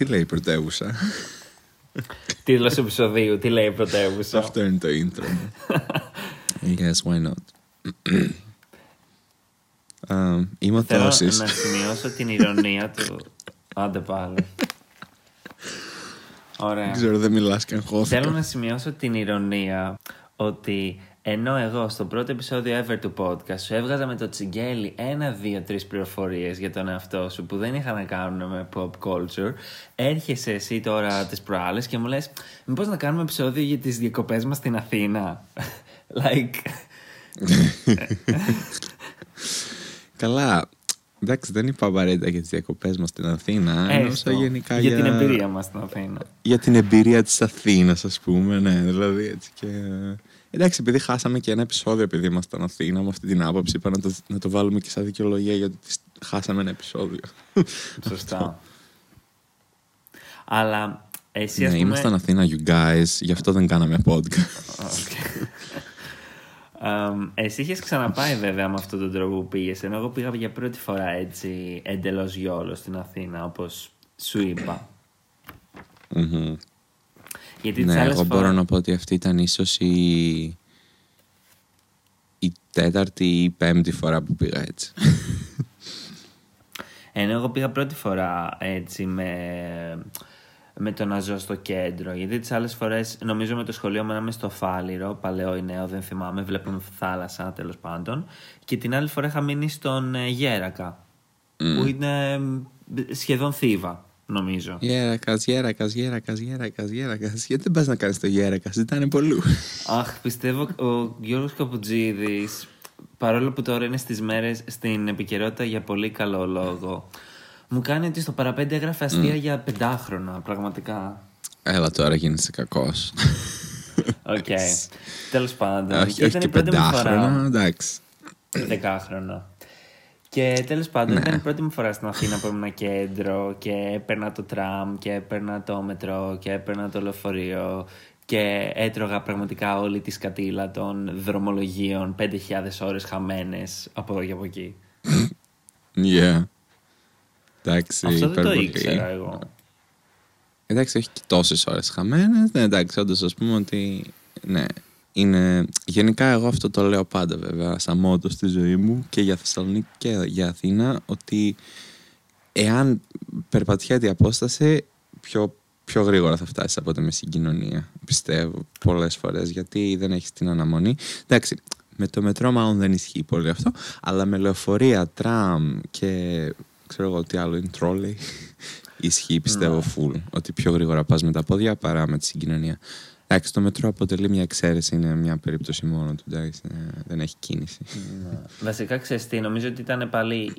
Τι λέει η πρωτεύουσα? Τίτλος επεισοδίου. Τι λέει η πρωτεύουσα? Αυτό είναι το intro. Yes, why not. Είμαι ο Θώσης. Θέλω να σημειώσω την ηρωνία του. Άντε πάλι. Ωραία. Ξέρω, δεν μιλάς και αγχώθηκα. Θέλω να σημειώσω την ηρωνία ότι ενώ εγώ στο πρώτο επεισόδιο ever του podcast σου έβγαζα με το τσιγκέλι 1, 2, 3 πληροφορίες για τον εαυτό σου που δεν είχαν να κάνουν με pop culture, έρχεσαι εσύ τώρα τις προάλλες και μου λες μήπως να κάνουμε επεισόδιο για τις διακοπές μας στην Αθήνα. Like... Καλά, εντάξει, δεν είπα απαραίτητα για τις διακοπές μας στην Αθήνα. Έστω, γενικά για την εμπειρία μας στην Αθήνα. Για την εμπειρία της Αθήνας, ας πούμε, ναι, δηλαδή έτσι και... Εντάξει, επειδή χάσαμε και ένα επεισόδιο επειδή ήμασταν στην Αθήνα, με αυτή την άποψη είπα να το βάλουμε και σαν δικαιολογία γιατί χάσαμε ένα επεισόδιο. Σωστά. Αλλά εσύ, ναι, ήμασταν Αθήνα, you guys, γι' αυτό δεν κάναμε podcast. Okay. Εσύ είχες ξαναπάει βέβαια με αυτόν τον τρόπο που πήγες, ενώ εγώ πήγα για πρώτη φορά έτσι εντελώς γιόλο στην Αθήνα, όπως σου είπα. Mm-hmm. Γιατί ναι, εγώ μπορώ να πω ότι αυτή ήταν ίσως η τέταρτη ή η πέμπτη φορά που πήγα έτσι. Ενώ εγώ πήγα πρώτη φορά έτσι με το να ζω στο κέντρο. Γιατί τις άλλες φορές, νομίζω με το σχολείο μου, είμαι στο Φάληρο, παλαιό ή νέο, δεν θυμάμαι, βλέπουμε θάλασσα τέλος πάντων. Και την άλλη φορά είχα μείνει στον Γέρακα, που είναι σχεδόν Θήβα, νομίζω. Γέρακας. Γιατί δεν πας να κάνεις το Γέρακας, ζητάνε πολλού. Αχ, πιστεύω ο Γιώργος Καπουτζίδης, παρόλο που τώρα είναι στις μέρες στην επικαιρότητα για πολύ καλό λόγο, μου κάνει ότι στο παραπέντε έγραφε αστεία για πεντάχρονα, πραγματικά. Έλα τώρα, γίνεσαι κακός. Οκ. Τέλος πάντων. Όχι, ήταν όχι και πεντάχρονα, εντάξει. 10χρονα. Και τέλος πάντων, ναι, ήταν η πρώτη μου φορά στην Αθήνα που ήμουν κέντρο και έπαιρνα το τραμ και έπαιρνα το μετρό και έπαιρνα το λεωφορείο και έτρωγα πραγματικά όλη τη σκατήλα των δρομολογίων, 5.000 ώρες χαμένες από εδώ και από εκεί. Yeah. Εντάξει, αυτό δεν το ήξερα εγώ. Εντάξει, έχει και τόσες ώρες χαμένες. Ναι, εντάξει, όντως, ας πούμε ότι ναι, είναι... Γενικά εγώ αυτό το λέω πάντα βέβαια σαν μότο στη ζωή μου και για Θεσσαλονίκη και για Αθήνα, ότι εάν περπατιέται η απόσταση, πιο γρήγορα θα φτάσεις από τη μεσηκοινωνία, πιστεύω πολλές φορές, γιατί δεν έχεις την αναμονή. Εντάξει, με το μετρό μάλλον δεν ισχύει πολύ αυτό, αλλά με λεωφορεία, τραμ και... Ξέρω εγώ τι άλλο είναι, τρόλεϊ. Ισχύει, πιστεύω, full. Ότι πιο γρήγορα πας με τα πόδια παρά με τη συγκοινωνία. Εντάξει, το μετρό αποτελεί μια εξαίρεση, είναι μια περίπτωση μόνο του. Εντάξει, δεν έχει κίνηση. Βασικά, ξέρεις τι, νομίζω ότι ήταν πάλι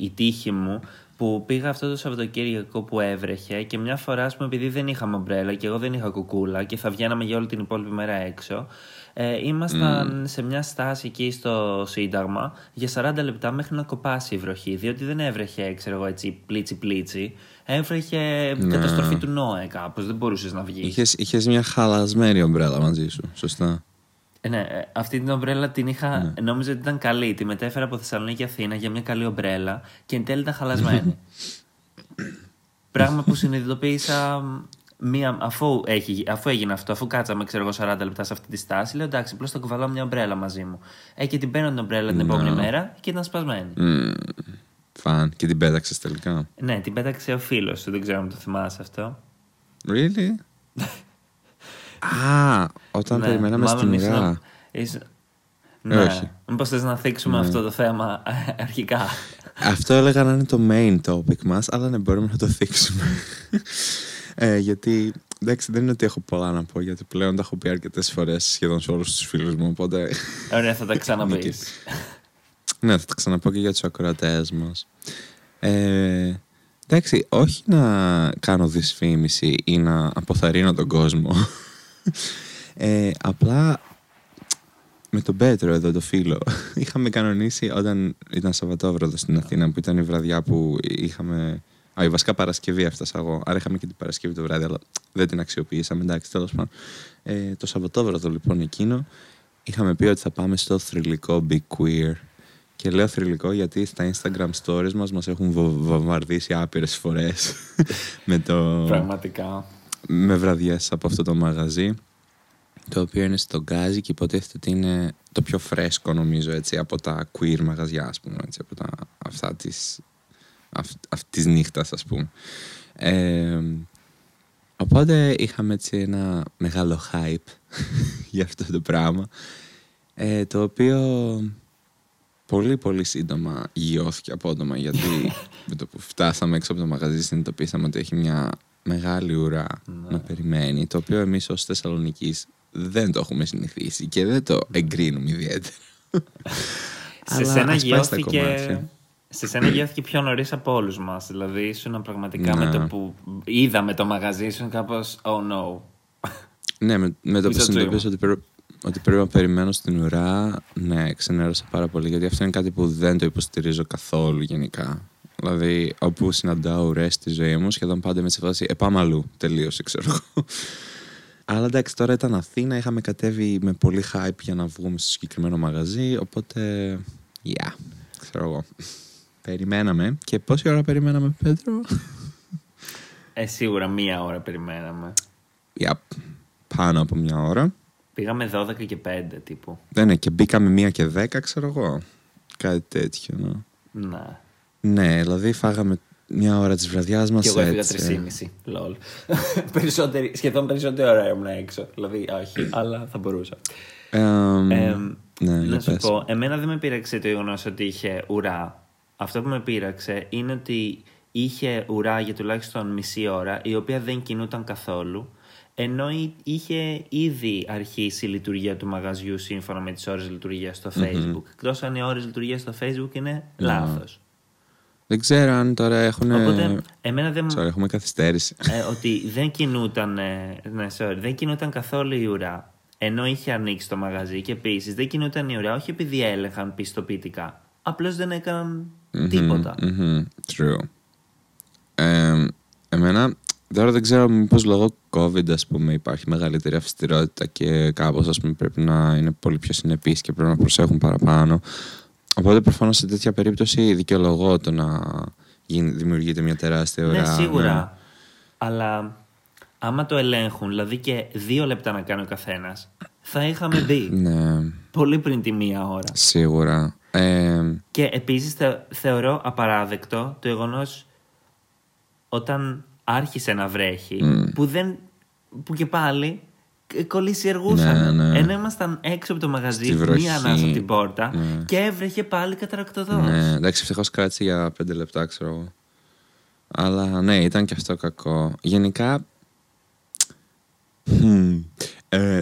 η τύχη μου που πήγα αυτό το Σαββατοκύριακο που έβρεχε και μια φορά, ας πούμε, επειδή δεν είχαμε ομπρέλα και εγώ δεν είχα κουκούλα και θα βγαίναμε για όλη την υπόλοιπη μέρα έξω. Ήμασταν σε μια στάση εκεί στο Σύνταγμα για 40 λεπτά μέχρι να κοπάσει η βροχή, διότι δεν έβρεχε, ξέρω εγώ, έτσι πλίτσι-πλίτσι. Έβρεχε καταστροφή του Νόε κάπως, δεν μπορούσες να βγεις. Είχες μια χαλασμένη ομπρέλα μαζί σου, σωστά. Ναι, αυτή την ομπρέλα την είχα, νόμιζα ότι ήταν καλή. Τη μετέφερα από Θεσσαλονίκη και Αθήνα για μια καλή ομπρέλα και εν τέλει ήταν χαλασμένη. Πράγμα που συνειδητοποίησα... Αφού έγινε αυτό, αφού κάτσαμε, ξέρω εγώ, 40 λεπτά σε αυτή τη στάση, λέω εντάξει, απλώς θα κουβαλάω μια ομπρέλα μαζί μου. Και την παίρνω την ομπρέλα την επόμενη μέρα και ήταν σπασμένη. Φαν. Και την πέταξες τελικά? Ναι, την πέταξε ο φίλος σου, δεν ξέρω αν το θυμάσαι αυτό. Really? Α, όταν περιμέναμε στην ουρά. Ναι, όχι. Μήπως θες να θίξουμε αυτό το θέμα αρχικά? Αυτό έλεγα να είναι το main topic μας, αλλά ναι, μπορούμε να το θίξουμε. Γιατί εντάξει, δεν είναι ότι έχω πολλά να πω, γιατί πλέον τα έχω πει αρκετές φορές σχεδόν σε όλους τους φίλους μου. Οπότε... Ωραία, θα τα ξαναπείς. Ναι, θα τα ξαναπώ και για τους ακροατές μας. Εντάξει, όχι να κάνω δυσφήμιση ή να αποθαρρύνω τον κόσμο. Απλά με τον Πέτρο εδώ, το φίλο, είχαμε κανονίσει όταν ήταν Σαββατόβραδο στην Αθήνα, που ήταν η βραδιά που είχαμε... Α, η βασικά Παρασκευή έφτασα εγώ. Άρα είχαμε και την Παρασκευή το βράδυ, αλλά δεν την αξιοποιήσαμε. Εντάξει, τέλος πάντων. Το Σαββατόβραδο λοιπόν εκείνο είχαμε πει ότι θα πάμε στο θρυλικό BeQueer Και λέω θρυλικό γιατί στα Instagram stories μας έχουν βομβαρδίσει άπειρες φορές με το... Πραγματικά. Με βραδιές από αυτό το μαγαζί, το οποίο είναι στο Γκάζι και υποτίθεται ότι είναι το πιο φρέσκο, νομίζω, έτσι, από τα queer μαγαζιά, ας πούμε, έτσι, από τα αυτά της αυτής νύχτας, ας πούμε. Οπότε είχαμε έτσι ένα μεγάλο hype για αυτό το πράγμα, το οποίο πολύ πολύ σύντομα γιώθηκε απότομα, γιατί με το που φτάσαμε έξω από το μαγαζί συνειδητοποίησαμε ότι έχει μια μεγάλη ουρά να περιμένει, το οποίο εμείς ως Θεσσαλονικείς δεν το έχουμε συνηθίσει και δεν το εγκρίνουμε ιδιαίτερα. Αλλά σε σένα γιώθηκε πιο νωρίς από όλους μας. Δηλαδή ήσουν πραγματικά με το που είδαμε το μαγαζί ήσουν κάπως oh no. Ναι, με το που συνειδητοποίησα ότι πρέπει να περιμένω στην ουρά, ναι, ξενέρωσα πάρα πολύ, γιατί αυτό είναι κάτι που δεν το υποστηρίζω καθόλου γενικά. Δηλαδή, όπου συναντάω ουρές στη ζωή μου, σχεδόν πάντα είμαι σε φάση «Επάμε αλλού, τελείωσε», ξέρω εγώ. Αλλά εντάξει, τώρα ήταν Αθήνα, είχαμε κατέβει με πολύ hype για να βγούμε στο συγκεκριμένο μαγαζί, οπότε, yeah, ξέρω εγώ. Περιμέναμε. Και πόση ώρα περιμέναμε, Πέτρο? Σίγουρα μία ώρα περιμέναμε. Yep. Πάνω από μία ώρα. Πήγαμε 12 και 5, τύπου. Ναι, και μπήκαμε 1 και 10, ξέρω εγώ. Κάτι τέτοιο, ναι. Ναι, δηλαδή φάγαμε 1 ώρα της βραδιάς μας. Και εγώ έφυγα 3,5. Λολ. Σχεδόν περισσότερη ώρα ήμουν έξω. Δηλαδή, όχι, αλλά θα μπορούσα. Ναι, να σου πω, εμένα δεν με πείραξε το γεγονός ότι είχε ουρά. Αυτό που με πείραξε είναι ότι είχε ουρά για τουλάχιστον μισή ώρα, η οποία δεν κινούταν καθόλου. Ενώ είχε ήδη αρχίσει η λειτουργία του μαγαζιού σύμφωνα με τις ώρες λειτουργίας στο Facebook. Εκτός αν οι ώρες λειτουργίας στο Facebook είναι λάθος. Δεν ξέρω αν τώρα έχουν. Οπότε, εμένα δεν... Sorry, έχουμε καθυστέρηση. Ότι δεν κινούταν. Ναι, sorry, δεν κινούταν καθόλου η ουρά. Ενώ είχε ανοίξει το μαγαζί. Και επίσης δεν κινούταν η ουρά, όχι επειδή έλεγχαν πιστοποιητικά. Απλώς δεν έκαναν τίποτα. True. Εμένα. Τώρα δεν ξέρω μήπως λόγω COVID, ας πούμε, υπάρχει μεγαλύτερη αυστηρότητα και κάπως, ας πούμε, πρέπει να είναι πολύ πιο συνεπής και πρέπει να προσέχουν παραπάνω. Οπότε προφανώς σε τέτοια περίπτωση δικαιολογώ το να δημιουργείται μια τεράστια ουρά. Ναι, σίγουρα. Ναι. Αλλά άμα το ελέγχουν, δηλαδή και 2 λεπτά να κάνει ο καθένας, θα είχαμε δει. Ναι. Πολύ πριν τη 1 ώρα. Σίγουρα. Και επίσης θεωρώ απαράδεκτο το γεγονός όταν άρχισε να βρέχει, που και πάλι κολλήσει εργούσαν. Ναι, ναι. Ενώ ήμασταν έξω από το μαγαζί, μία ανάσα από την πόρτα, και έβρεχε πάλι καταρακτωδώς. Ναι, εντάξει, ευτυχώς κράτησε για 5 λεπτά, ξέρω εγώ. Αλλά ναι, ήταν και αυτό κακό. Γενικά,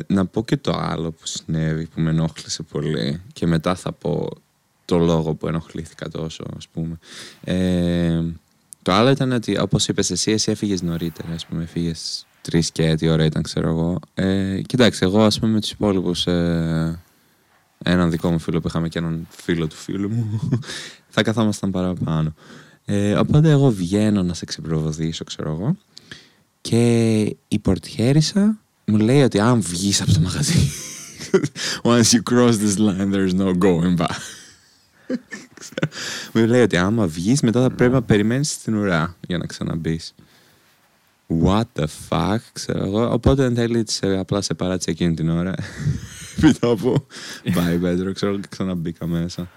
να πω και το άλλο που συνέβη, που με ενόχλησε πολύ, και μετά θα πω το λόγο που ενοχλήθηκα τόσο, ας πούμε. Το άλλο ήταν ότι, όπως είπες εσύ έφυγες νωρίτερα, ας πούμε, έφυγες 3 και 1 ώρα ήταν, ξέρω εγώ. Κοιτάξτε, εγώ, ας πούμε, με τους υπόλοιπους, έναν δικό μου φίλο που είχαμε και έναν φίλο του φίλου μου, θα καθόμασταν παραπάνω. Οπότε εγώ βγαίνω να σε ξεπροβοδήσω, ξέρω εγώ, και η πορτιέρισα μου λέει ότι αν βγεις από το μαγαζί, once you cross this line there's no going back. Μου λέει ότι άμα βγεις μετά θα πρέπει να περιμένεις την ουρά για να ξαναμπείς. What the fuck, ξέρω εγώ. Οπότε εν τέλει απλά σε παράτησε εκείνη την ώρα. Επιτόπου πάει Πέτρο, ξέρω, και ξαναμπήκα μέσα.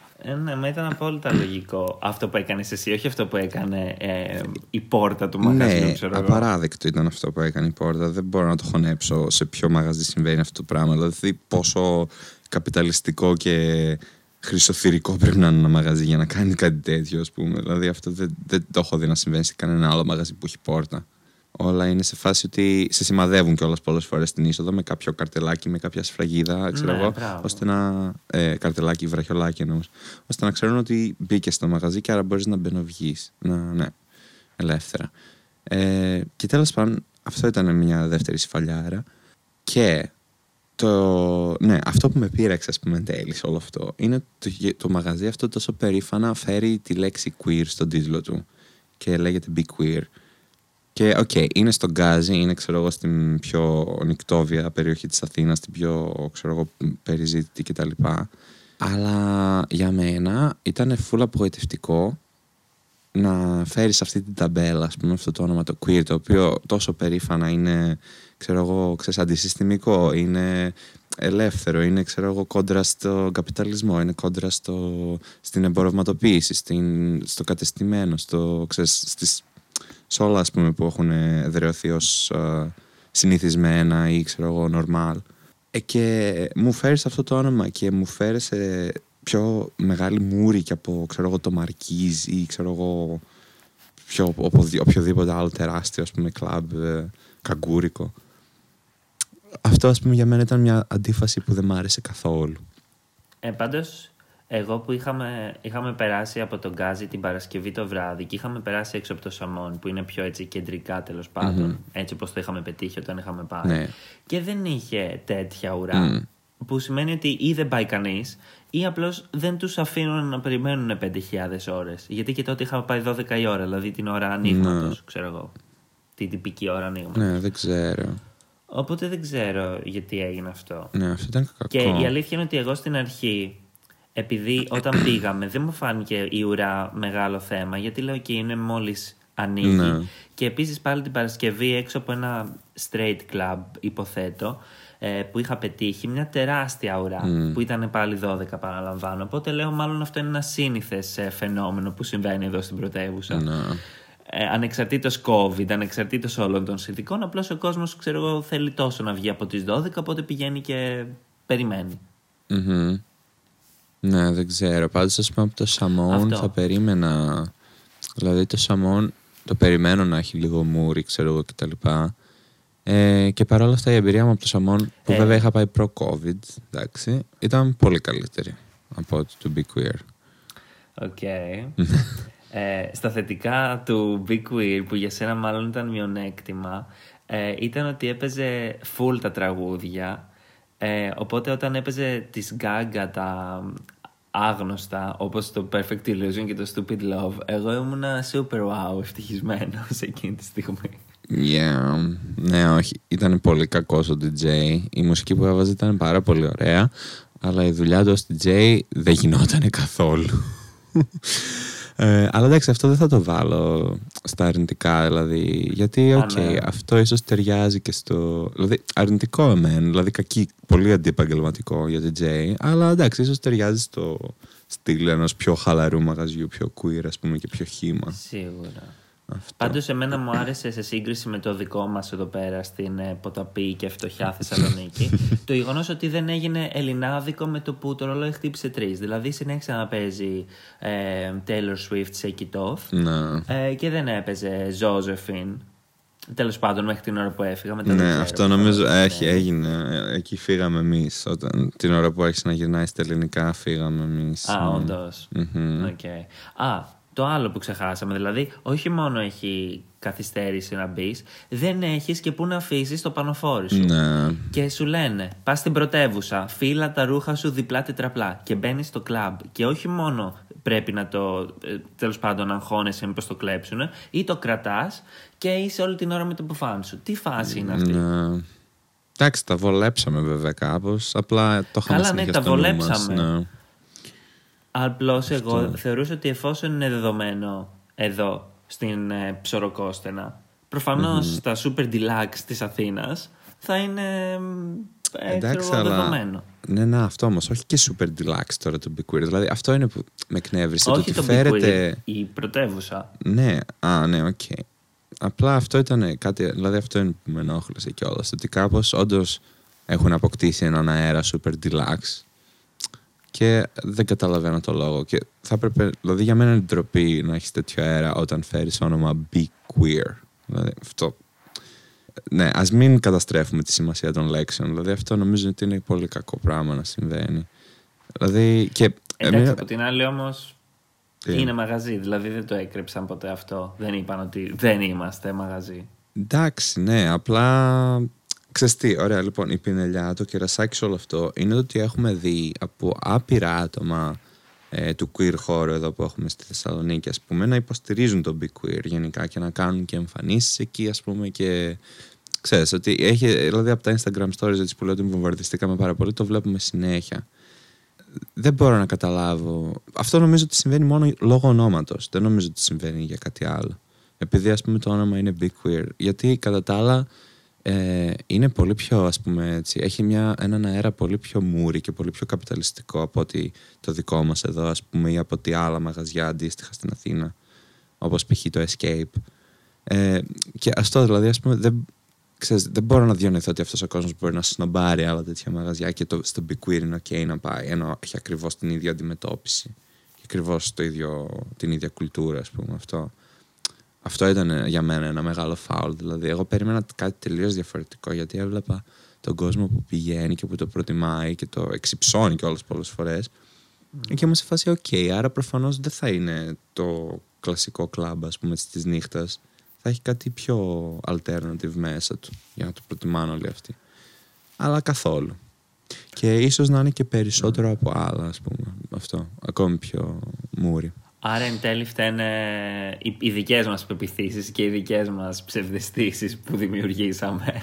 Ναι, μα ήταν απόλυτα λογικό αυτό που έκανες εσύ, όχι αυτό που έκανε η πόρτα του μαγαζιού, ξέρω εγώ. Ναι, απαράδεκτο ήταν αυτό που έκανε η πόρτα. Δεν μπορώ να το χωνέψω σε ποιο μαγαζί συμβαίνει αυτό το πράγμα. Δηλαδή πόσο καπιταλιστικό και χρυσοθυρικό πρέπει να είναι ένα μαγαζί για να κάνει κάτι τέτοιο, ας πούμε. Δηλαδή αυτό δεν το έχω δει να συμβαίνει σε κανένα άλλο μαγαζί που έχει πόρτα. Όλα είναι σε φάση ότι σε σημαδεύουν κιόλας πολλές φορές στην είσοδο με κάποιο καρτελάκι, με κάποια σφραγίδα, ξέρω εγώ. Ώστε να. Καρτελάκι, βραχιολάκι εννοούς. Ώστε να ξέρουν ότι μπήκε στο μαγαζί και άρα μπορείς να μπαινοβγείς. Ναι, ελεύθερα. Και τέλος πάντων, αυτό ήταν μια δεύτερη σφαλιάρα. Και. Ναι, αυτό που με πείραξε, ας πούμε, εν τέλει σε όλο αυτό είναι το μαγαζί αυτό τόσο περήφανα φέρει τη λέξη queer στον τίτλο του και λέγεται BeQueer. Και okay, είναι στο Γκάζι, είναι, ξέρω εγώ, στην πιο νικτόβια περιοχή της Αθήνας, την πιο, ξέρω εγώ, περιζήτητη κτλ. Αλλά για μένα ήταν full απογοητευτικό να φέρεις αυτή την ταμπέλα, ας πούμε, αυτό το όνομα το queer, το οποίο τόσο περήφανα είναι, ξέρω εγώ, αντισυστημικό, είναι ελεύθερο, είναι, ξέρω εγώ, κόντρα στον καπιταλισμό, είναι κόντρα στην εμπορευματοποίηση, στο κατεστημένο, σε όλα, ας πούμε, που έχουν εδραιωθεί ως συνηθισμένα ή, ξέρω εγώ, normal. Και μου φέρεις αυτό το όνομα και μου φέρεις πιο μεγάλη μούρη και από, ξέρω εγώ, το Μαρκίζ ή, ξέρω εγώ, οποιοδήποτε άλλο τεράστιο, ας πούμε, κλαμπ καγκούρικο. Αυτό, ας πούμε, για μένα ήταν μια αντίφαση που δεν μ' άρεσε καθόλου. Πάντως, εγώ που είχαμε περάσει από τον Γκάζι την Παρασκευή το βράδυ και είχαμε περάσει έξω από το Σαμόν, που είναι πιο έτσι κεντρικά, τέλος πάντων, έτσι όπως το είχαμε πετύχει όταν είχαμε πάει, ναι, και δεν είχε τέτοια ουρά, που σημαίνει ότι ή δεν πάει κανείς ή απλώς δεν τους αφήνουν να περιμένουν 5.000 ώρες, γιατί και τότε είχαμε πάει 12 η ώρα, δηλαδή την ώρα ανοίγματος, ξέρω εγώ, την τυπική ώρα ανοίγματος. Ναι, δεν ξέρω. Οπότε δεν ξέρω γιατί έγινε αυτό. Ναι, αυτό ήταν κακό. Και η αλήθεια είναι ότι εγώ στην αρχή, επειδή όταν πήγαμε δεν μου φάνηκε η ουρά μεγάλο θέμα, γιατί λέω και είναι μόλις ανοίγει. Ναι. Και επίσης πάλι την Παρασκευή έξω από ένα straight club, υποθέτω, που είχα πετύχει μια τεράστια ουρά που ήταν πάλι 12, παραλαμβάνω. Οπότε λέω μάλλον αυτό είναι ένα σύνηθες φαινόμενο που συμβαίνει εδώ στην πρωτεύουσα. Ναι. Ανεξαρτήτως COVID, ανεξαρτήτως όλων των συνθηκών, απλώς ο κόσμος, ξέρω εγώ, θέλει τόσο να βγει από τις 12, οπότε πηγαίνει και περιμένει. Ναι, δεν ξέρω. Πάντως, ας πούμε, από το Σαμόν θα περίμενα. Δηλαδή, το Σαμόν το περιμένω να έχει λίγο μούρι, ξέρω εγώ, κτλ. Και παρόλα αυτά, η εμπειρία μου από το Σαμόν, που βέβαια είχα πάει προ-COVID, εντάξει, ήταν πολύ καλύτερη από το του BeQueer. Οκ. Στα θετικά του BeQueer, που για σένα μάλλον ήταν μειονέκτημα, ήταν ότι έπαιζε full τα τραγούδια. Οπότε όταν έπαιζε της Gaga τα άγνωστα, όπως το Perfect Illusion και το Stupid Love, εγώ ήμουνα super wow ευτυχισμένος εκείνη τη στιγμή. Yeah. Ναι, όχι, ήταν πολύ κακός ο DJ. Η μουσική που έβαζε ήταν πάρα πολύ ωραία, αλλά η δουλειά του ως DJ δεν γινόταν καθόλου. Αλλά εντάξει, αυτό δεν θα το βάλω στα αρνητικά, δηλαδή. Γιατί, ναι, αυτό ίσως ταιριάζει και στο. Δηλαδή, αρνητικό εμένα, δηλαδή κακή, πολύ αντιεπαγγελματικό για DJ, αλλά εντάξει, ίσως ταιριάζει στο στυλ ενός πιο χαλαρού μαγαζιού, πιο queer, ας πούμε, και πιο χύμα. Σίγουρα. Πάντως, εμένα μου άρεσε σε σύγκριση με το δικό μας εδώ πέρα στην ποταπή και φτωχιά Θεσσαλονίκη το γεγονός ότι δεν έγινε ελληνάδικο με το που το ρολόι χτύπησε 3. Δηλαδή, συνέχισε να παίζει Taylor Swift Shake It Off και δεν έπαιζε Josephine. Τέλος πάντων, μέχρι την ώρα που έφυγα. Μετά ναι, αυτό νομίζω έγινε. Εκεί φύγαμε εμείς. Την ώρα που άρχισε να γυρνάει στα ελληνικά, φύγαμε εμείς. Α, όντως. Το άλλο που ξεχάσαμε, δηλαδή, όχι μόνο έχει καθυστέρηση να μπεις, δεν έχεις και πού να αφήσεις το πανοφόρι σου. Ναι. Και σου λένε, πας στην πρωτεύουσα, φύλλα τα ρούχα σου διπλά τετραπλά και μπαίνεις στο κλαμπ. Και όχι μόνο πρέπει να το, τέλος πάντων, αγχώνεσαι μήπως το κλέψουνε, ή το κρατάς και είσαι όλη την ώρα με το μπουφάν σου. Τι φάση είναι αυτή. Ναι. Εντάξει, τα βολέψαμε βέβαια κάπως, απλά το είχαμε συνεχίσει. Καλά, ναι, τα βολέψαμε. Ναι. Απλώς εγώ θεωρούσα ότι εφόσον είναι δεδομένο εδώ στην Ψωροκόστενα, προφανώς τα super deluxe της Αθήνας θα είναι δεδομένο. Ναι, να, αυτό όμως, όχι και super deluxe τώρα το BeQueer. Δηλαδή αυτό είναι που με εκνεύρισε. Όχι το BeQueer, η πρωτεύουσα. Ναι, οκ. Απλά αυτό ήταν κάτι, δηλαδή αυτό είναι που με ενόχλησε κιόλας. Ότι κάπως όντως έχουν αποκτήσει έναν αέρα super deluxe. Και δεν καταλαβαίνω το λόγο. Και θα έπρεπε, δηλαδή για μένα είναι ντροπή να έχεις τέτοιο αέρα όταν φέρεις όνομα BeQueer. Δηλαδή αυτό. Ναι, ας μην καταστρέφουμε τη σημασία των λέξεων. Δηλαδή αυτό νομίζω ότι είναι πολύ κακό πράγμα να συμβαίνει. Δηλαδή. Και εντάξει, από την άλλη όμως είναι μαγαζί. Δηλαδή δεν το έκρυψαν ποτέ αυτό. Δεν είπαν ότι δεν είμαστε μαγαζί. Εντάξει, ναι, απλά. Ξέρεις τι, ωραία, λοιπόν, η πινελιά, το κερασάκι σε όλο αυτό είναι ότι έχουμε δει από άπειρα άτομα του queer χώρου εδώ που έχουμε στη Θεσσαλονίκη, ας πούμε, να υποστηρίζουν τον BeQueer γενικά και να κάνουν και εμφανίσεις εκεί, ας πούμε, και ξέρεις ότι έχει, δηλαδή από τα Instagram stories έτσι που λέω ότι βομβαρδιστήκαμε πάρα πολύ, το βλέπουμε συνέχεια. δεν μπορώ να καταλάβω. Αυτό νομίζω ότι συμβαίνει μόνο λόγω ονόματος. Δεν νομίζω ότι συμβαίνει για κάτι άλλο. Επειδή ας πούμε το όνομα είναι BeQueer. Γιατί κατά τα άλλα είναι πολύ πιο, ας πούμε έτσι, έχει έναν αέρα πολύ πιο μουρι και πολύ πιο καπιταλιστικό από ότι το δικό μας εδώ, ας πούμε, ή από ότι άλλα μαγαζιά αντίστοιχα στην Αθήνα, όπως π.χ. το Escape. Και αυτό δηλαδή, ας πούμε, δεν μπορώ να διανοηθώ ότι αυτός ο κόσμος μπορεί να σνομπάρει άλλα τέτοια μαγαζιά και στο BeQueer είναι ok να πάει, ενώ έχει ακριβώς την ίδια αντιμετώπιση και ακριβώς την ίδια κουλτούρα, ας πούμε. Αυτό ήταν για μένα ένα μεγάλο φάουλ. Δηλαδή, εγώ περίμενα κάτι τελείως διαφορετικό, γιατί έβλεπα τον κόσμο που πηγαίνει και που το προτιμάει και το εξυψώνει κιόλας πολλές φορές. Και μου σε φάση, ok, άρα προφανώς δεν θα είναι το κλασικό κλαμπ, ας πούμε, της νύχτας. Θα έχει κάτι πιο alternative μέσα του, για να το προτιμάνε όλοι αυτοί. Αλλά καθόλου. Και ίσως να είναι και περισσότερο από άλλα, ας πούμε. Αυτό. Ακόμη πιο μούρι. Άρα εν τέλει φταίνε οι δικές μας πεποιθήσεις και οι δικές μας ψευδεστήσεις που δημιουργήσαμε.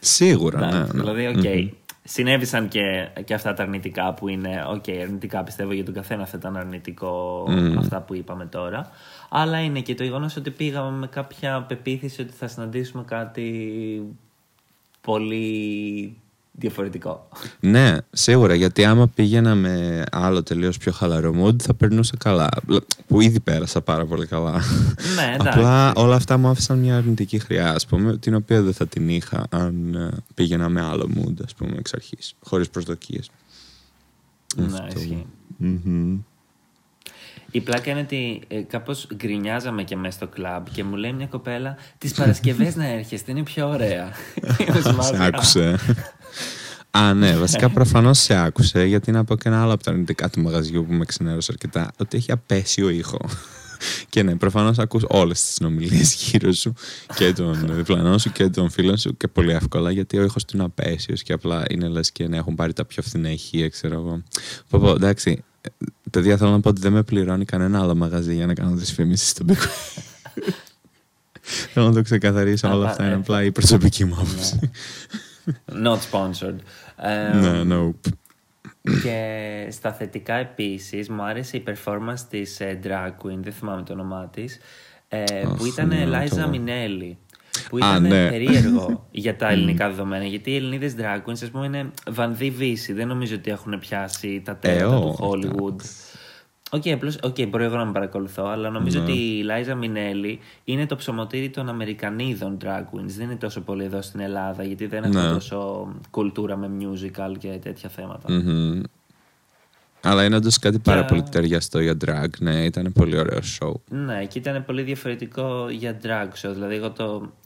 Σίγουρα, ναι. Δηλαδή, οκ. Okay. Mm-hmm. Συνέβησαν και αυτά τα αρνητικά που είναι, οκ, okay, αρνητικά πιστεύω για τον καθένα θα ήταν αρνητικό αυτά που είπαμε τώρα. Αλλά είναι και το γεγονός ότι πήγαμε με κάποια πεποίθηση ότι θα συναντήσουμε κάτι πολύ διαφορετικό. Ναι, σίγουρα, γιατί άμα πήγαιναμε άλλο τελείως πιο χαλαρό mood θα περνούσα καλά, που ήδη πέρασα πάρα πολύ καλά. Ναι, εντάξει. Απλά όλα αυτά μου άφησαν μια αρνητική χρειά, ας πούμε, την οποία δεν θα την είχα αν πήγαινα με άλλο mood, ας πούμε, εξ αρχής, χωρίς προσδοκίες. Ναι, ισχύει. Η πλάκα είναι ότι κάπως γκρινιάζαμε και μέσα στο κλαμπ και μου λέει μια κοπέλα «Τις Παρασκευές να έρχεστε, είναι πιο ωραία». Σε άκουσε. Α, ναι, βασικά προφανώς σε άκουσε, γιατί να πω και ένα άλλο από τα αρνητικά του μαγαζιού που με ξενέρωσε αρκετά, ότι έχει απέσιο ήχο. Και ναι, προφανώς ακούς όλες τις συνομιλίες γύρω σου και τον διπλανό σου και τον φίλο σου και πολύ εύκολα, γιατί ο ήχος του είναι απέσιος και απλά είναι λες και να έχουν πάρει τα πιο φθηνά ηχεία, ξέρω εγώ. Πω, εντάξει. Παιδιά, θέλω να πω ότι δεν με πληρώνει κανένα άλλο μαγαζί για να κάνω δυσφήμιση στο BeQueer. Θέλω να το ξεκαθαρίσω, όλα αυτά είναι απλά η προσωπική μου άποψη. Not sponsored. Ναι, nope. Και στα θετικά επίσης μου άρεσε η performance της drag queen, δεν θυμάμαι το όνομά της, που ήταν Eliza Minnelli. Που ήταν περίεργο για τα ελληνικά δεδομένα. Γιατί οι Ελληνίδες drag queens, ας πούμε, είναι βανδύ βύση. Δεν νομίζω ότι έχουν πιάσει τα τέρατα του Hollywood. Οκ, μπορεί εγώ να με παρακολουθώ, αλλά νομίζω ότι η Eliza Minnelli είναι το ψωμοτήρι των Αμερικανίδων drag queens. Δεν είναι τόσο πολύ εδώ στην Ελλάδα, γιατί δεν έχουμε τόσο κουλτούρα με musical και τέτοια θέματα. Mm-hmm. Αλλά είναι όντως κάτι πάρα πολύ ταιριαστό για drag. Ναι, ήταν πολύ ωραίο show. Ναι, και ήταν πολύ διαφορετικό για drag show. Δηλαδή, εγώ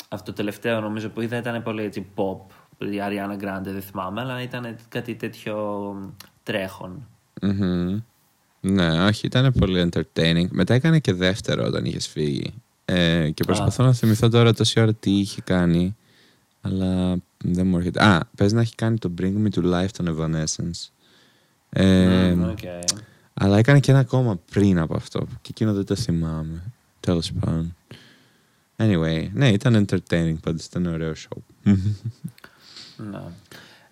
αυτό το τελευταίο νομίζω που είδα ήταν πολύ έτσι pop. Η Ariana Grande, δεν θυμάμαι, αλλά ήταν κάτι τέτοιο τρέχον. Mm-hmm. Ναι, όχι, ήταν πολύ entertaining. Μετά έκανε και δεύτερο όταν είχες φύγει. Και προσπαθώ να θυμηθώ τώρα τόση ώρα τι είχε κάνει. Αλλά δεν μου έρχεται. Α, πες να έχει κάνει το Bring Me to Life των Evanescence. Okay. Αλλά έκανε και ένα ακόμα πριν από αυτό και εκείνο δεν το θυμάμαι, τέλος πάντων. Anyway, ναι, ήταν entertaining, πάντως ήταν ωραίο show. No.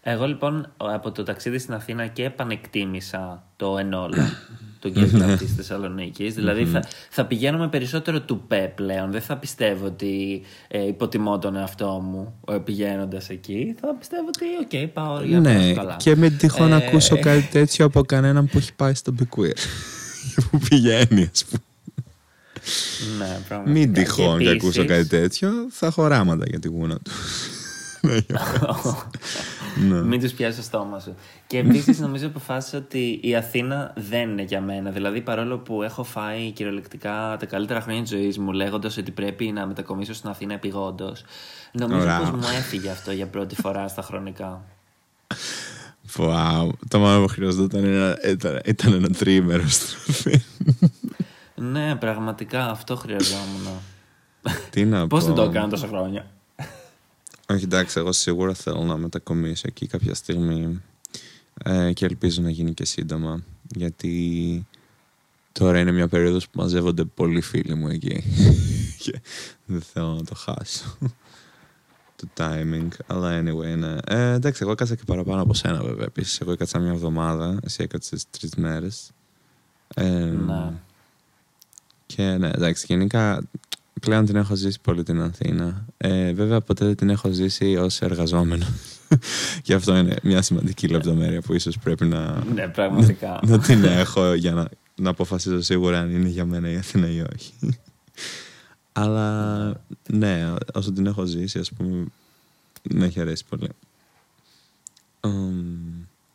Εγώ λοιπόν από το ταξίδι στην Αθήνα και επανεκτίμησα το ενόλα, τον κύριο της Θεσσαλονίκης. Δηλαδή θα πηγαίνουμε περισσότερο τουπέ πλέον. Δεν θα πιστεύω ότι υποτιμώ τον εαυτό μου πηγαίνοντας εκεί. Θα πιστεύω ότι οκ, πάω για να πάω καλά. Και μην τυχόν ακούσω κάτι τέτοιο από κανέναν που έχει πάει στο BeQueer. Που πηγαίνει, ας πούμε. Ναι, πραγματικά. Μην τυχόν και ακούσω κάτι τέτοιο, θα έχω οράματα για τη γούνα του. Μην τους πιάσει το στόμα σου. Και επίσης νομίζω αποφάσισα ότι η Αθήνα δεν είναι για μένα. Δηλαδή παρόλο που έχω φάει κυριολεκτικά τα καλύτερα χρόνια της ζωής μου λέγοντας ότι πρέπει να μετακομίσω στην Αθήνα επειγόντως, νομίζω πως μου έφυγε αυτό για πρώτη φορά στα χρονικά. Το μόνο που χρειαζόταν ήταν ένα τρίμερο στροφή. Ναι, πραγματικά αυτό χρειαζόμουν. Τι να πω. Πώς δεν το έκανα τόσα χρόνια. Όχι, εντάξει, εγώ σίγουρα θέλω να μετακομίσω εκεί κάποια στιγμή και ελπίζω να γίνει και σύντομα, γιατί τώρα είναι μια περίοδος που μαζεύονται πολλοί φίλοι μου εκεί και δεν θέλω να το χάσω. το timing, αλλά anyway, ναι. Εντάξει, εγώ έκατσα και παραπάνω από σένα, βέβαια. Επίσης, εγώ έκατσα μια εβδομάδα, εσύ έκατσες 3 μέρες. Ναι. Και ναι, εντάξει, γενικά πλέον την έχω ζήσει πολύ την Αθήνα. Βέβαια, ποτέ δεν την έχω ζήσει ως εργαζόμενο. Γι' αυτό είναι μια σημαντική λεπτομέρεια που ίσως πρέπει να, ναι, πραγματικά. Να την έχω για να αποφασίσω σίγουρα αν είναι για μένα η Αθήνα ή όχι. Αλλά ναι, όσο την έχω ζήσει, ας πούμε, με έχει αρέσει πολύ.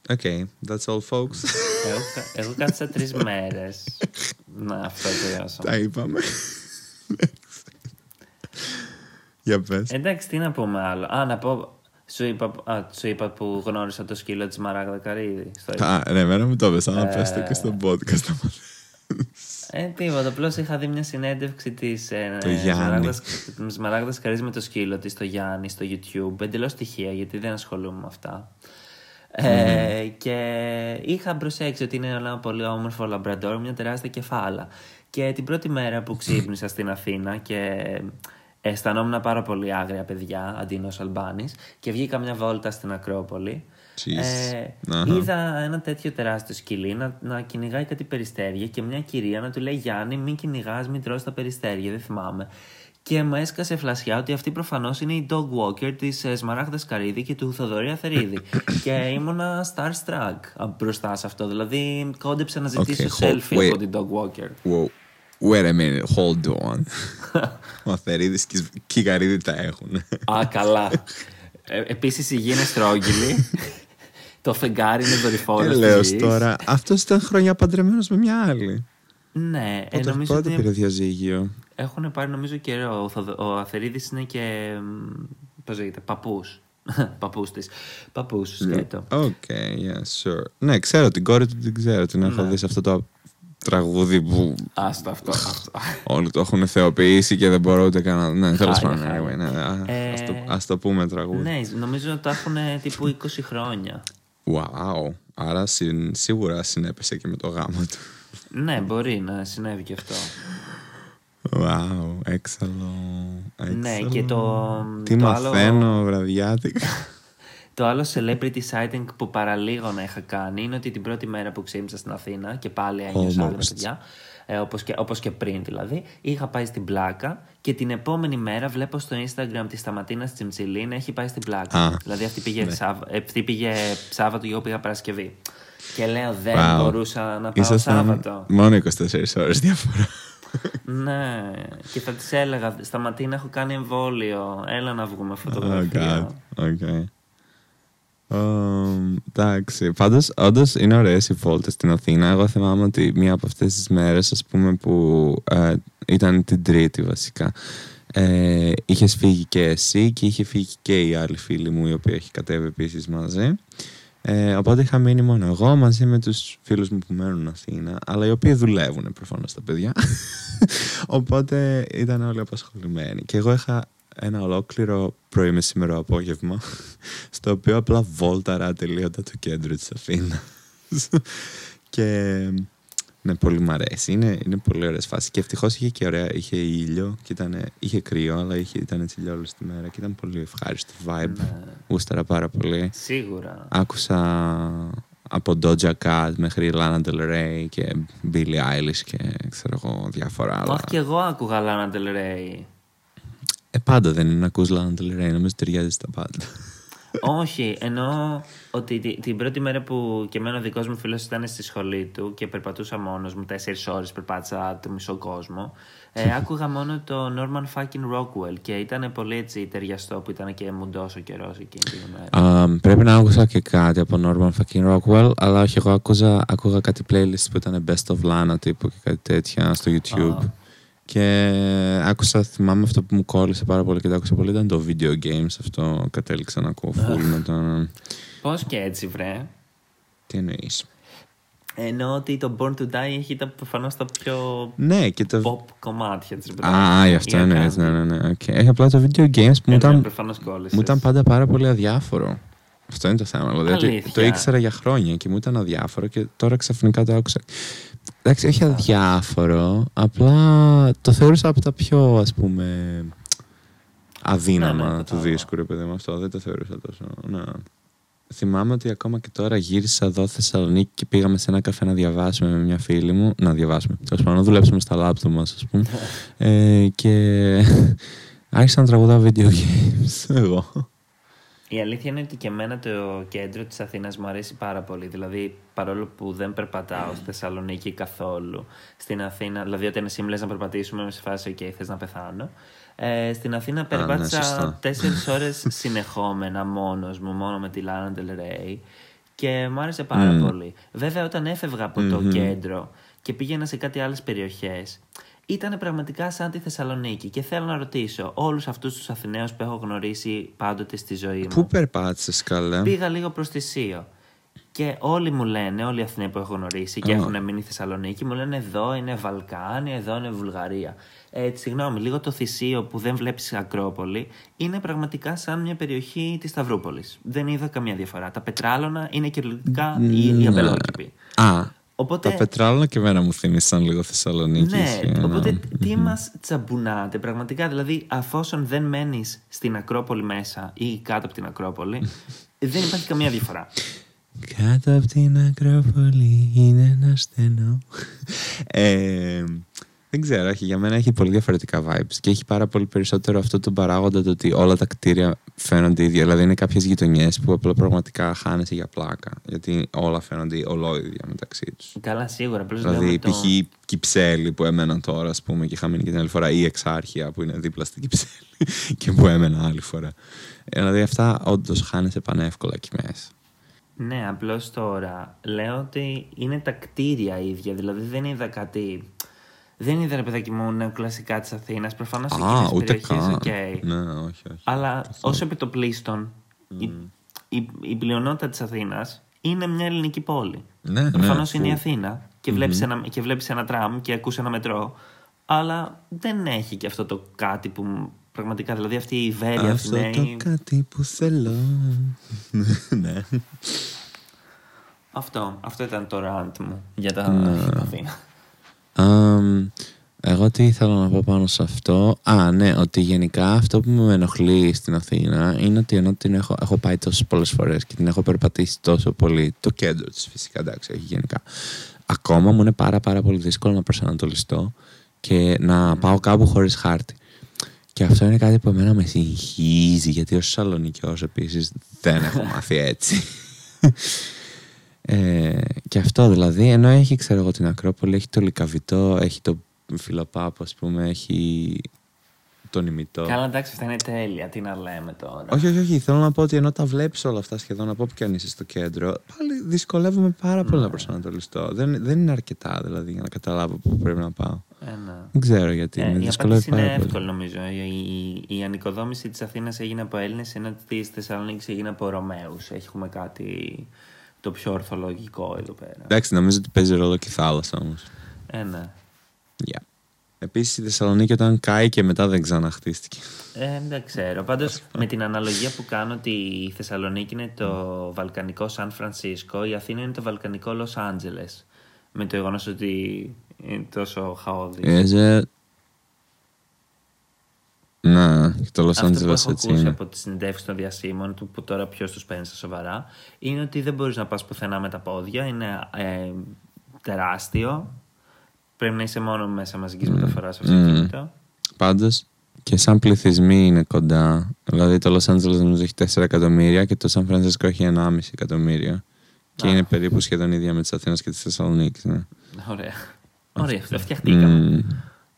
Okay, that's all, folks. Εγώ κάτσα 3 μέρες. Να, αυτό τελειώσω. Τα είπαμε. Για πες. Εντάξει, τι να πούμε άλλο. Α, να πω... Σου είπα που γνώρισα το σκύλο της Σμαράγδα Καρύδη. Α, ναι, εμένα μου το έπαιξα, να πες το και στο podcast. Τίποτα, απλώς είχα δει μια συνέντευξη της Σμαράγδας Καρύδης με το σκύλο της, το Γιάννη, στο YouTube. Εντελώς τυχαία, γιατί δεν ασχολούμαι με αυτά. Και είχα προσέξει ότι είναι ένα πολύ όμορφο λαμπραντόρ, μια τεράστια κεφάλα. Και την πρώτη μέρα που ξύπνησα στην Αθήνα και... αισθανόμουν πάρα πολύ άγρια, παιδιά, Αντίνος Αλμπάνης, και βγήκα μια βόλτα στην Ακρόπολη. Είδα ένα τέτοιο τεράστιο σκυλί να κυνηγάει κάτι περιστέρια και μια κυρία να του λέει «Γιάννη, μην κυνηγάς, μην τρως τα περιστέρια», δεν θυμάμαι. Και μου έσκασε φλασιά ότι αυτή προφανώς είναι η dog walker της Σμαράγδας Καρύδη και του Θοδωρή Αθερίδη. Και ήμουνα starstruck μπροστά σε αυτό. Δηλαδή, κόντεψα να ζητήσω selfie από την dog walker. Wow. Wait a minute, hold on. Ο Αθερίδης και η Κικαρίδη τα έχουν. Α, καλά. Επίσης η γη είναι στρόγγυλη. Το φεγγάρι είναι δορυφόρο. Έλεος τώρα. Αυτός ήταν χρόνια παντρεμένος με μια άλλη. Ναι, νομίζω ότι... πήρε διαζύγιο. Έχουν πάρει νομίζω καιρό. Ο Αθερίδης είναι και... πώς λέγεται, παππούς. Παππούς της. Παππούς, σκέτο. Okay, yeah, sure. Ναι, ξέρω την κόρη του, την ξέρω. Την έχω δει σε αυτό το... τραγούδι που. Άστα αυτό. Όλοι το έχουν θεοποιήσει και δεν μπορώ ούτε καν. Ναι, τέλος πάντων. Ας το πούμε τραγούδι. Ναι, νομίζω ότι τα έχουν τύπου 20 χρόνια. Wow. Άρα σίγουρα συνέπεσε και με το γάμο του. Ναι, μπορεί να συνέβη και αυτό. Wow, έξαλλο. Ναι, και το. Τι μαθαίνω βραδιάτικα. Το άλλο celebrity sighting που παραλίγο να είχα κάνει είναι ότι την πρώτη μέρα που ξύπνησα στην Αθήνα και πάλι ένιωσα άγρια, παιδιά, όπως και πριν δηλαδή, είχα πάει στην Πλάκα και την επόμενη μέρα βλέπω στο Instagram τη Σταματίνα Τζιμτζιλίνα έχει πάει στην Πλάκα. Δηλαδή αυτή πήγε Σάββατο και εγώ πήγα Παρασκευή. Και λέω δεν μπορούσα να πάω Σάββατο. Μόνο 24 ώρες διαφορά. Ναι, και θα της έλεγα Σταματίνα, έχω κάνει εμβόλιο, έλα να βγούμε φωτογραφία. Εντάξει, πάντως όντως είναι ωραίες οι βόλτες στην Αθήνα. Εγώ θυμάμαι ότι μία από αυτές τις μέρες, ας πούμε, που ήταν την Τρίτη βασικά, είχες φύγει και εσύ και είχε φύγει και η άλλη φίλη μου, η οποία έχει κατέβει επίσης μαζί, οπότε είχα μείνει μόνο εγώ μαζί με τους φίλους μου που μένουν Αθήνα, αλλά οι οποίοι δουλεύουν προφανώς τα παιδιά. Οπότε ήταν όλοι απασχολημένοι και εγώ είχα ένα ολόκληρο πρωί, μεσημερό, απόγευμα, στο οποίο απλά βόλταρα ατελείωτα το κέντρο της Αθήνας. Και ναι, πολύ μ' αρέσει. Είναι πολύ ωραία φάση. Και ευτυχώς είχε και ωραία, είχε ήλιο, και είχε κρύο, αλλά ήταν έτσι όλη τη μέρα και ήταν πολύ ευχάριστο vibe. Γούσταρα πάρα πολύ. Σίγουρα. Άκουσα από Doja Cat μέχρι Lana Del Rey και Billie Eilish και ξέρω εγώ διάφορα άλλα. Και εγώ άκουγα Lana Del Rey. Πάντα δεν είναι να ακούς Lana Del Rey, νομίζω ταιριάζει τα πάντα. Όχι, εννοώ ότι την πρώτη μέρα που και εμένα ο δικός μου φίλος ήταν στη σχολή του και περπατούσα μόνος μου, 4 ώρες περπάτησα το μισό κόσμο, άκουγα μόνο το Norman fucking Rockwell και ήταν πολύ έτσι ταιριαστό που ήταν και μουντός ο καιρός εκείνη την μέρα. Πρέπει να άκουσα και κάτι από Norman fucking Rockwell, αλλά όχι, εγώ άκουγα κάτι playlist που ήταν Best of Lana τύπου και κάτι τέτοια στο YouTube. Και άκουσα, θυμάμαι αυτό που μου κόλλησε πάρα πολύ και το άκουσα πολύ, ήταν το Video Games. Αυτό κατέληξα να ακούω full με τον... Πώς και έτσι, βρε? Τι εννοείς? Εννοώ ότι το Born to Die έχει προφανώς τα πιο pop κομμάτια της Βρετανίας. Α, γι' αυτό εννοείς, ναι. Okay. Απλά το Video Games μου ήταν πάντα πάρα πολύ αδιάφορο. Αυτό είναι το θέμα. Δηλαδή, το ήξερα για χρόνια και μου ήταν αδιάφορο και τώρα ξαφνικά το άκουσα. Εντάξει, όχι αδιάφορο, απλά το θεωρούσα από τα πιο, ας πούμε, αδύναμα του δίσκου, ρε παιδί μου, αυτό δεν το θεωρούσα τόσο. Ναι. Θυμάμαι ότι ακόμα και τώρα γύρισα εδώ Θεσσαλονίκη και πήγαμε σε ένα καφέ να διαβάσουμε με μια φίλη μου. Να διαβάσουμε. Τέλος πάντων, να δουλέψουμε στα λάπτοπ μας, ας πούμε. Και άρχισα να τραγουδάω video games. Εγώ. Η αλήθεια είναι ότι και εμένα το κέντρο της Αθήνας μου αρέσει πάρα πολύ. Δηλαδή, παρόλο που δεν περπατάω στη Θεσσαλονίκη καθόλου, στην Αθήνα, δηλαδή όταν εσύ μιλες να περπατήσουμε, είμαι σε φάση, OK, θες να πεθάνω. Στην Αθήνα περπάτησα 4 ώρες συνεχόμενα μόνος μου, μόνο με τη Lana Del Rey, και μου άρεσε πάρα πολύ. Βέβαια, όταν έφευγα από το κέντρο και πήγαινα σε κάτι άλλες περιοχές, ήταν πραγματικά σαν τη Θεσσαλονίκη. Και θέλω να ρωτήσω όλους αυτούς τους Αθηναίους που έχω γνωρίσει πάντοτε στη ζωή μου. Πού περπάτησες, καλέ? Πήγα λίγο προς τη Σίο. Και όλοι μου λένε, όλοι οι Αθηναίοι που έχω γνωρίσει και έχουν μείνει Θεσσαλονίκη, μου λένε εδώ είναι Βαλκάνια, εδώ είναι Βουλγαρία. Συγγνώμη, λίγο το Θησείο που δεν βλέπεις Ακρόπολη είναι πραγματικά σαν μια περιοχή της Σταυρούπολης. Δεν είδα καμία διαφορά. Τα πετράλωνα είναι κυριολεκτικά οι αμπελόκηποι. Οπότε, τα πετράλωνα και εμένα μου θύμισαν λίγο Θεσσαλονίκη. Ναι, οπότε τι μας τσαμπουνάτε πραγματικά? Δηλαδή, αφόσον δεν μένεις στην Ακρόπολη μέσα ή κάτω από την Ακρόπολη, δεν υπάρχει καμία διαφορά. Κάτω από την Ακρόπολη είναι ένα στενό. Δεν ξέρω, για μένα έχει πολύ διαφορετικά vibes και έχει πάρα πολύ περισσότερο αυτό τον παράγοντα το ότι όλα τα κτίρια φαίνονται ίδια. Δηλαδή είναι κάποιες γειτονιές που απλά πραγματικά χάνεσαι για πλάκα, γιατί όλα φαίνονται ολόιδια μεταξύ τους. Καλά, σίγουρα. Δηλαδή π.χ. η Κυψέλη που έμενα τώρα, ας πούμε, και είχα μείνει και την άλλη φορά, ή η Εξάρχεια που είναι δίπλα στην Κυψέλη και που έμενα άλλη φορά. Δηλαδή αυτά όντως χάνεσαι πανεύκολα εκεί μέσα. Ναι, απλώς τώρα λέω ότι είναι τα κτίρια ίδια. Δηλαδή δεν είδα κάτι. Δεν είδα, ρε παιδάκι μου, νεοκλασικά της Αθήνας. Προφανώς οι περιοχές, okay. Ναι, όχι. Αλλά ως επιτοπλίστων η πλειονότητα της Αθήνας είναι μια ελληνική πόλη. Ναι, προφανώς είναι η Αθήνα και βλέπεις ένα τραμ και ακούς ένα μετρό. Αλλά δεν έχει και αυτό το κάτι που πραγματικά, δηλαδή αυτή η Ιβέρια Αθηναίοι. Αυτό το κάτι που θέλω. Ναι. Αυτό ήταν το rant μου για τα Αθήνα. Εγώ τι ήθελα να πω πάνω σε αυτό? Ναι, ότι γενικά αυτό που με ενοχλεί στην Αθήνα είναι ότι ενώ την έχω πάει τόσες πολλές φορές και την έχω περπατήσει τόσο πολύ, το κέντρο της φυσικά, εντάξει, έχει γενικά, ακόμα μου είναι πάρα πολύ δύσκολο να προσανατολιστώ και να πάω κάπου χωρίς χάρτη. Και αυτό είναι κάτι που εμένα με συγχύζει, γιατί ως Σαλονικιός επίσης δεν έχω μάθει έτσι. Και αυτό δηλαδή, ενώ έχει, ξέρω εγώ, την Ακρόπολη, έχει το Λυκαβητό, έχει το Φιλοπάπο, ας πούμε, έχει τον Ημιτό. Καλά, εντάξει, αυτά είναι τέλεια, τι να λέμε τώρα. Όχι, θέλω να πω ότι ενώ τα βλέπεις όλα αυτά σχεδόν από όπου και αν είσαι στο κέντρο, πάλι δυσκολεύομαι πάρα πολύ να προσανατολιστώ. Δεν είναι αρκετά δηλαδή για να καταλάβω πού πρέπει να πάω. Δεν ξέρω γιατί. Η απάντηση είναι εύκολη, νομίζω. Η ανοικοδόμηση της Αθήνας έγινε από Έλληνες, ενώ της Θεσσαλονίκης έγινε από Ρωμαίους. Έχουμε κάτι το πιο ορθολογικό εδώ πέρα. Εντάξει, νομίζω ότι παίζει ρόλο και η θάλασσα όμως. Ναι. Yeah. Επίσης η Θεσσαλονίκη όταν κάει και μετά δεν ξαναχτίστηκε. Δεν ξέρω. Πάντως με την αναλογία που κάνω ότι η Θεσσαλονίκη είναι το βαλκανικό Σαν Φρανσίσκο, η Αθήνα είναι το βαλκανικό Λος Άντζελες. Με το γεγονός ότι είναι τόσο χαόδης. Ναι, και το Λος Άντζελες έτσι είναι. Αυτό που έχω ακούσει από τις συνεντεύξεις των διασύμων του, που τώρα ποιος τους παίρνει στα σοβαρά, είναι ότι δεν μπορείς να πας πουθενά με τα πόδια. Είναι τεράστιο. Πρέπει να είσαι μόνο μέσα μαζικής μεταφοράς αυτοκίνητο. Πάντως και σαν πληθυσμοί είναι κοντά. Δηλαδή το Λος Άντζελες νομίζω έχει 4 εκατομμύρια και το Σαν Φρανσίσκο έχει 1,5 εκατομμύρια. Και είναι περίπου σχεδόν ίδια με τις Αθήνας και τις Θεσσαλονίκης. Ναι. Ωραία, αυτό φτιαχτήκαμε.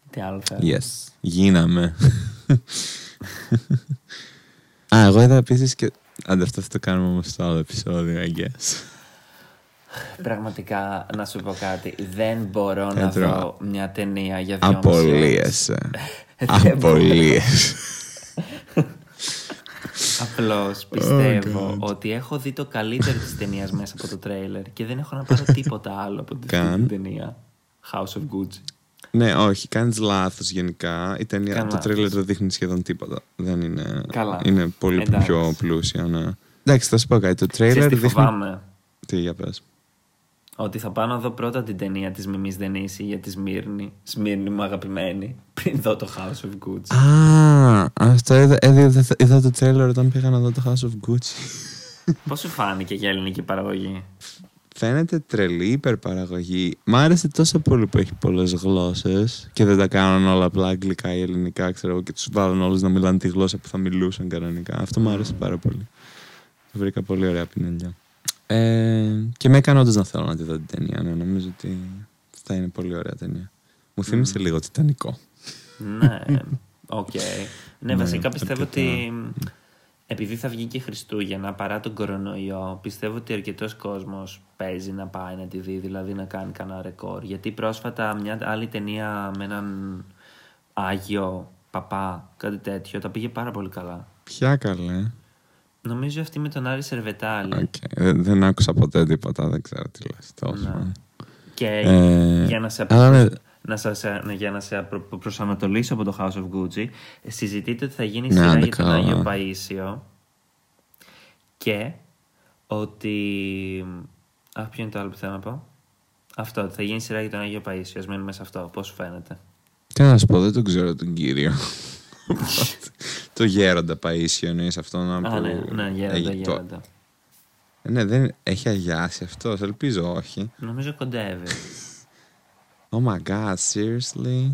Τι άλλο θέλει. Yes, γίναμε. Εγώ είδα επίσης και. Άντε, αυτό θα το κάνουμε όμως στο άλλο επεισόδιο, I guess. Πραγματικά, να σου πω κάτι. Δεν μπορώ να δω μια ταινία για 2,5 ώρες. Απολύεσαι. Απλώς πιστεύω ότι έχω δει το καλύτερο της ταινίας μέσα από το τρέιλερ και δεν έχω να πάρω τίποτα άλλο από την ταινία House of Gucci. Ναι, όχι, κάνεις λάθος γενικά. Η ταινία, το τρέιλερ δεν δείχνει σχεδόν τίποτα. Δεν είναι. Καλά. Είναι πολύ πιο πλούσια. Ναι. Εντάξει, θα σου πω κάτι. Το τρέιλερ δείχνει. Τι, για πες. ότι θα πάω να δω πρώτα την ταινία της Μιμής Δενίση για τη Σμύρνη. Σμύρνη μου αγαπημένη, πριν δω το House of Gucci. Α, αυτό είδα το trailer όταν πήγα να δω το House of Gucci. Πώς σου φάνηκε για ελληνική παραγωγή? Φαίνεται τρελή υπερπαραγωγή. Μ' άρεσε τόσο πολύ που έχει πολλές γλώσσες και δεν τα κάνουν όλα απλά αγγλικά ή ελληνικά, ξέρω, και τους βάλουν όλους να μιλάνε τη γλώσσα που θα μιλούσαν κανονικά. Αυτό μου άρεσε πάρα πολύ. Το βρήκα πολύ ωραία πινελιά. Και με έκανε όντως να θέλω να τη δω την ταινία. Ναι, νομίζω ότι θα είναι πολύ ωραία ταινία. Μου θύμισε λίγο Τιτανικό. Ναι, οκ. Ναι, βασικά πιστεύω ότι... επειδή θα βγει και Χριστούγεννα παρά τον κορονοϊό, πιστεύω ότι αρκετός κόσμος παίζει να πάει να τη δει, δηλαδή να κάνει κανένα ρεκόρ. Γιατί πρόσφατα μια άλλη ταινία με έναν Άγιο Παπά, κάτι τέτοιο, τα πήγε πάρα πολύ καλά. Ποια καλέ? Νομίζω αυτή με τον Άρη Σερβετάλη. Okay. Δεν άκουσα ποτέ τίποτα, δεν ξέρω τι λες. Τόσο. Και για να σε απαντήσω. Για να σε προσανατολίσω από το House of Gucci, συζητείτε ότι θα γίνει σειρά για τον Άγιο Παΐσιο και ότι... Αχ, ποιο είναι το άλλο που θέλω να πω? Αυτό, ότι θα γίνει σειρά για τον Άγιο Παΐσιο. Ας μείνουμε σε αυτό, πώς σου φαίνεται? Τι να σου πω, δεν τον ξέρω τον κύριο. Το Γέροντα Παΐσιο εννοείς αυτόν? Ναι, Γέροντα. Ναι, δεν έχει αγιάσει αυτός, ελπίζω όχι. Νομίζω κοντεύει. Oh my god, seriously.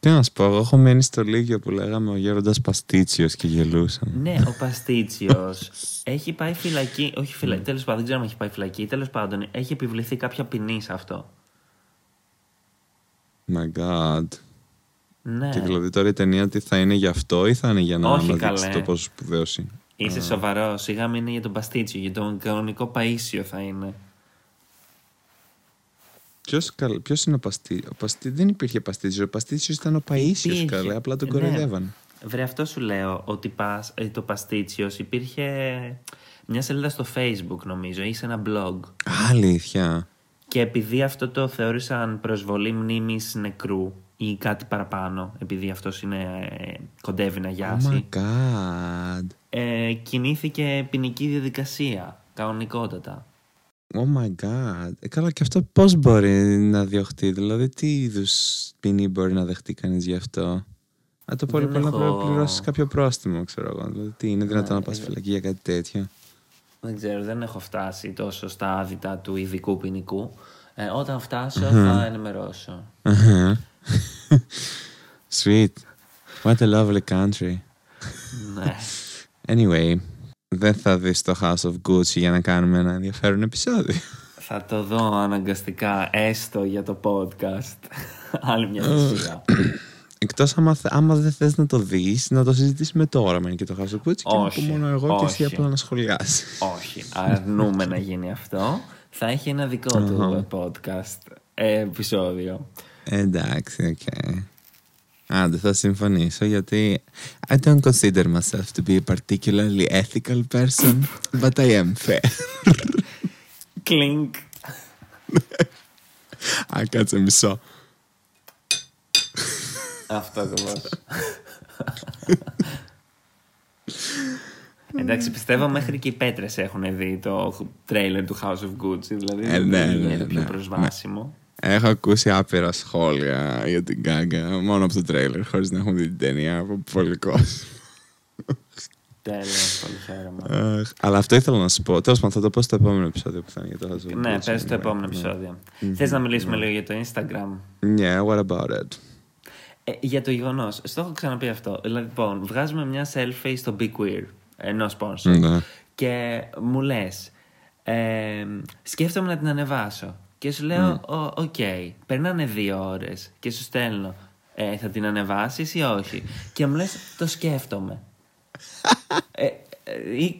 Τι να σου πω, εγώ έχω μένει στο Λίγιο που λέγαμε ο Γέροντας Παστίτσιος και γελούσαμε. Ναι, ο Παστίτσιος έχει πάει φυλακή. Όχι φυλακή, τέλος πάντων, δεν ξέρω αν έχει πάει φυλακή. Τέλος πάντων, έχει επιβληθεί κάποια ποινή σε αυτό. My god. Ναι. Και δηλαδή τώρα η ταινία τι θα είναι, για αυτό ή θα είναι για να αναδείξει το πόσο σπουδαίος είναι? Είσαι σοβαρός? Η γάμη είναι για τον Παστίτσιο, για τον κανονικό Παΐσιο θα είναι. Ποιος είναι ο Παστίτσιος? Δεν υπήρχε Παστίτσιος. Ο Παστίτσιος ήταν ο Παΐσιος, καλά. Απλά τον κοροϊδεύαν. Βρε, αυτό σου λέω. Ότι το Παστίτσιος υπήρχε μια σελίδα στο Facebook, νομίζω, ή σε ένα blog. Αλήθεια. Και επειδή αυτό το θεώρησαν προσβολή μνήμης νεκρού ή κάτι παραπάνω, επειδή αυτός κοντεύει να γιάσει. Oh my god. Κινήθηκε ποινική διαδικασία. Κανονικότατα. Oh my god. Καλά, και αυτό πώς μπορεί να διωχτεί? Δηλαδή τι είδους ποινή μπορεί να δεχτεί κανείς γι' αυτό? Αν το πολύ πολύ να πρέπει να πληρώσεις κάποιο πρόστιμο, ξέρω εγώ. Δηλαδή τι είναι δυνατόν να πας φυλακή για κάτι τέτοιο? Δεν ξέρω, δεν έχω φτάσει τόσο στα άδυτα του ειδικού ποινικού. Όταν φτάσω θα ενημερώσω. Sweet. What a lovely country. Ναι. Anyway, δεν θα δεις το House of Gucci για να κάνουμε ένα ενδιαφέρον επεισόδιο? Θα το δω αναγκαστικά, έστω για το podcast. Άλλη μια θυσία. Εκτός άμα δεν θες να το δεις, να το συζητήσουμε τώρα με και το House of Gucci. Όχι, και να πω μόνο εγώ και εσύ απλά να σχολιάσεις. Όχι, αρνούμε να γίνει αυτό. Θα έχει ένα δικό του podcast επεισόδιο. Εντάξει, οκ. Άντε, θα συμφωνήσω, γιατί I don't consider myself to be a particularly ethical person, but I am fair. Κλίνκ. Α, κάτσε μισό. Αυτό ακριβώς. Εντάξει, πιστεύω μέχρι και οι πέτρες έχουν δει το τρέιλερ του House of Gucci, δηλαδή είναι πιο προσβάσιμο. Έχω ακούσει άπειρα σχόλια για την Gaga μόνο από το τρέιλερ, χωρίς να έχουν δει την ταινία από πολύ κόσμο. Τέλος, πολύ χαίρομαι. Αλλά αυτό ήθελα να σου πω. Τέλος πάντων, θα το πω στο επόμενο επεισόδιο που θα είναι για το House of Gucci. Ναι, πες στο επόμενο επεισόδιο. Θες να μιλήσουμε λίγο για το Instagram? Yeah, what about it? Για το γεγονός, στο έχω ξαναπεί αυτό. Λοιπόν, βγάζουμε μια selfie στο BeQueer, no sponsor, και μου λες, σκέφτομαι να την ανεβάσω. Και σου λέω, οκ, περνάνε 2 ώρες και σου στέλνω, θα την ανεβάσεις ή όχι? Και μου λες, το σκέφτομαι. Ή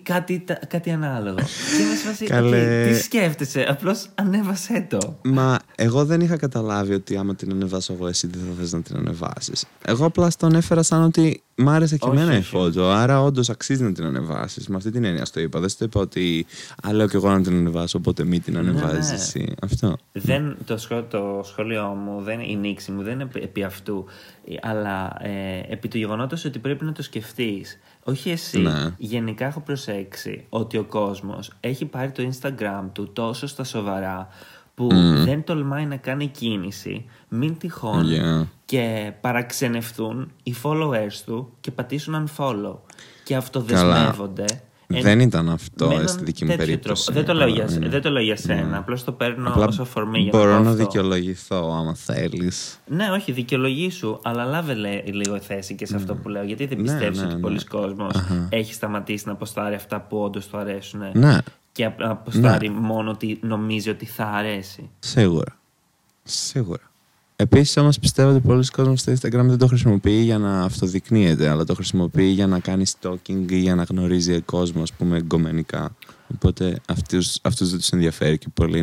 κάτι ανάλογο. Και με σφασίλει, τι σκέφτεσαι, απλώς ανέβασέ το. Μα εγώ δεν είχα καταλάβει ότι άμα την ανεβάσω εγώ, εσύ δεν θα θες να την ανεβάσεις. Εγώ απλά τον έφερα σαν ότι μ' άρεσε και εμένα η φώτο, άρα όντως αξίζει να την ανεβάσεις. Με αυτή την έννοια στο είπα. Δεν στο είπα ότι λέω κι εγώ να την ανεβάσω, οπότε μην την ανεβάζεις εσύ. Αυτό. Δεν, το σχόλιο μου, η νήξη μου δεν είναι επί αυτού, αλλά επί του γεγονότος ότι πρέπει να το σκεφτείς. Όχι εσύ. Ναι. Γενικά έχω προσέξει ότι ο κόσμος έχει πάρει το Instagram του τόσο στα σοβαρά που δεν τολμάει να κάνει κίνηση, μην τυχόν και παραξενευτούν οι followers του και πατήσουν unfollow και αυτοδεσμεύονται. Δεν ήταν αυτό στη δική μου περίπτωση. Δεν το λέω για σένα. Απλώς το παίρνω ως αφορμή για αυτό. Μπορώ να δικαιολογηθώ άμα θέλεις. Ναι, όχι, δικαιολογήσου, αλλά λάβε λίγο θέση και σε αυτό που λέω. Γιατί δεν πιστεύεις ότι πολλοί κόσμος έχει σταματήσει να αποστάρει αυτά που όντως του αρέσουν και να αποστάρει μόνο ότι νομίζει ότι θα αρέσει. Σίγουρα. Σίγουρα. Επίσης, όμως, πιστεύω ότι πολλοί κόσμοι στο Instagram δεν το χρησιμοποιεί για να αυτοδεικνύεται, αλλά το χρησιμοποιεί για να κάνει stalking ή για να γνωρίζει κόσμο, ας πούμε, εγκομενικά. Οπότε αυτούς δεν τους ενδιαφέρει και πολύ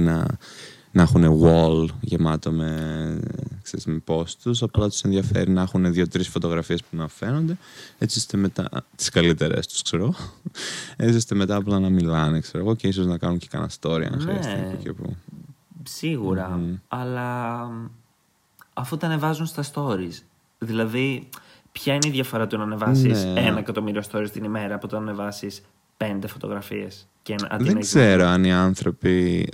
να έχουν wall γεμάτο με post τους. Απλά τους ενδιαφέρει να έχουν 2-3 φωτογραφίες που να φαίνονται, έτσι ώστε μετά τις καλύτερες τους, ξέρω, έτσι ώστε μετά απλά να μιλάνε, ξέρω εγώ, και ίσως να κάνουν και κανένα story, αν χρειαστεί. Και που. Σίγουρα, αλλά. Αφού τα ανεβάζουν στα stories. Δηλαδή, ποια είναι η διαφορά του να ανεβάσεις 1.000.000 stories την ημέρα από το να ανεβάσεις 5 φωτογραφίες. Δεν ξέρω αν οι άνθρωποι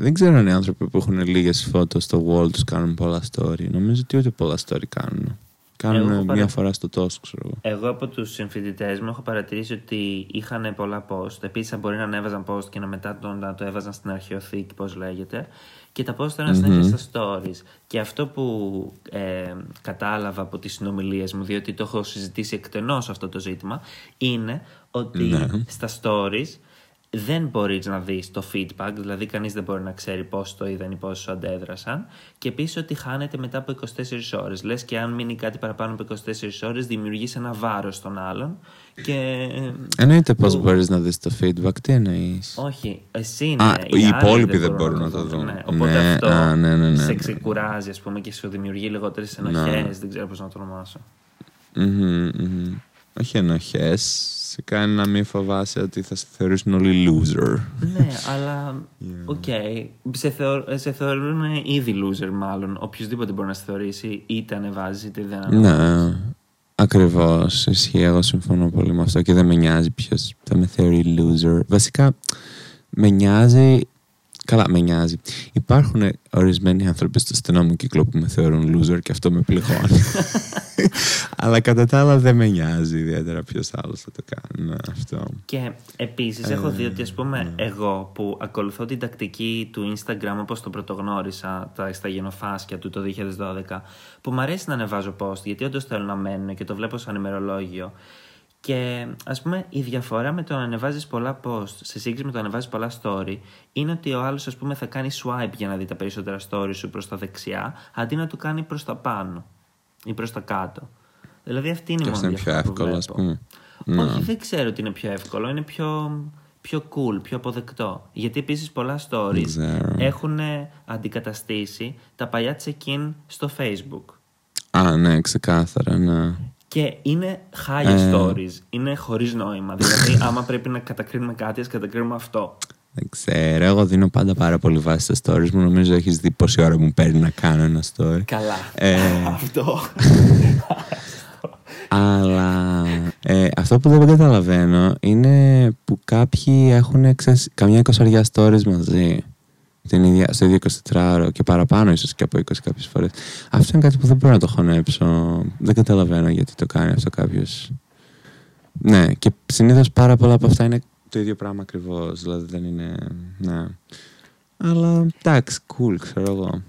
που έχουν λίγες φώτες στο wall τους κάνουν πολλά story. Νομίζω ότι ούτε πολλά story κάνουν. Κάνουν μία φορά στο τόσο, ξέρω εγώ. Εγώ από τους συμφοιτητές μου έχω παρατηρήσει ότι είχαν πολλά post. Επίσης, μπορεί να ανέβαζαν post και μετά να το έβαζαν στην αρχαιοθήκη, πώς λέγεται. Και τα post ήταν συνέχεια στα stories. Και αυτό που κατάλαβα από τις συνομιλίες μου, διότι το έχω συζητήσει εκτενώς αυτό το ζήτημα, είναι ότι στα stories δεν μπορείς να δεις το feedback, δηλαδή κανείς δεν μπορεί να ξέρει πώς το είδαν ή πώς αντέδρασαν. Και επίσης ότι χάνεται μετά από 24 ώρες. Λες και αν μείνει κάτι παραπάνω από 24 ώρες, δημιουργείς ένα βάρος στον άλλον. Και... Εννοείται πώς μπορείς να δεις το feedback, τι εννοείς. Όχι, εσύ είναι. Οι υπόλοιποι δεν μπορούν να το δουν. Οπότε αυτό σε ξεκουράζει, ας πούμε, και σου δημιουργεί λιγότερες ενοχές. Δεν ξέρω πώς να το ονομάσω. Όχι ενοχές. Σε κάνει να μην φοβάσαι ότι θα σε θεωρήσουν όλοι loser. Ναι, αλλά οκ. Σε θεωρούν ήδη loser, μάλλον. Οποιοςδήποτε μπορεί να σε θεωρήσει, είτε ανεβάζει είτε δεν ανεβάζει. Ναι, ακριβώς. Ισχύει. Εγώ συμφωνώ πολύ με αυτό και δεν με νοιάζει ποιος θα με θεωρεί loser. Βασικά, με νοιάζει. Καλά, με νοιάζει. Υπάρχουν ορισμένοι άνθρωποι στο στενό μου κύκλο που με θεωρούν loser και αυτό με πληγώνει. Αλλά κατά τα άλλα δεν με νοιάζει ιδιαίτερα ποιος άλλος θα το κάνει αυτό. Και επίσης έχω δει ότι, ας πούμε, εγώ που ακολουθώ την τακτική του Instagram όπως το πρωτογνώρισα στα γενοφάσκια του το 2012, που μου αρέσει να ανεβάζω post γιατί όντως θέλω να μένω και το βλέπω σαν ημερολόγιο. Και ας πούμε η διαφορά με το να ανεβάζεις πολλά post σε σύγκριση με το να ανεβάζεις πολλά story είναι ότι ο άλλος, ας πούμε, θα κάνει swipe για να δει τα περισσότερα story σου προς τα δεξιά αντί να του κάνει προς τα πάνω ή προς τα κάτω. Δηλαδή αυτή είναι η μόνη διαφορά που βλέπω. Ας πούμε. Όχι, δεν ξέρω ότι είναι πιο εύκολο, είναι πιο cool, πιο αποδεκτό. Γιατί επίσης πολλά stories έχουν αντικαταστήσει τα παλιά check-in στο Facebook. Α, ναι, ξεκάθαρα, ναι. Και είναι high stories. Είναι χωρίς νόημα. Δηλαδή, άμα πρέπει να κατακρίνουμε κάτι, ας κατακρίνουμε αυτό. Δεν ξέρω. Εγώ δίνω πάντα πάρα πολύ βάση στα stories μου. Νομίζω έχεις δει πόση ώρα μου παίρνει να κάνω ένα story. Καλά. Αυτό. Αλλά αυτό που δεν καταλαβαίνω είναι που κάποιοι έχουν καμιά 20 stories μαζί. Στο ίδιο 24ωρο και παραπάνω, ίσως και από 20 κάποιες φορές. Αυτό είναι κάτι που δεν μπορώ να το χωνέψω. Δεν καταλαβαίνω γιατί το κάνει αυτό κάποιος. Ναι, και συνήθως πάρα πολλά από αυτά είναι το ίδιο πράγμα ακριβώς. Δηλαδή δεν είναι. Ναι. Αλλά εντάξει, cool, ξέρω εγώ.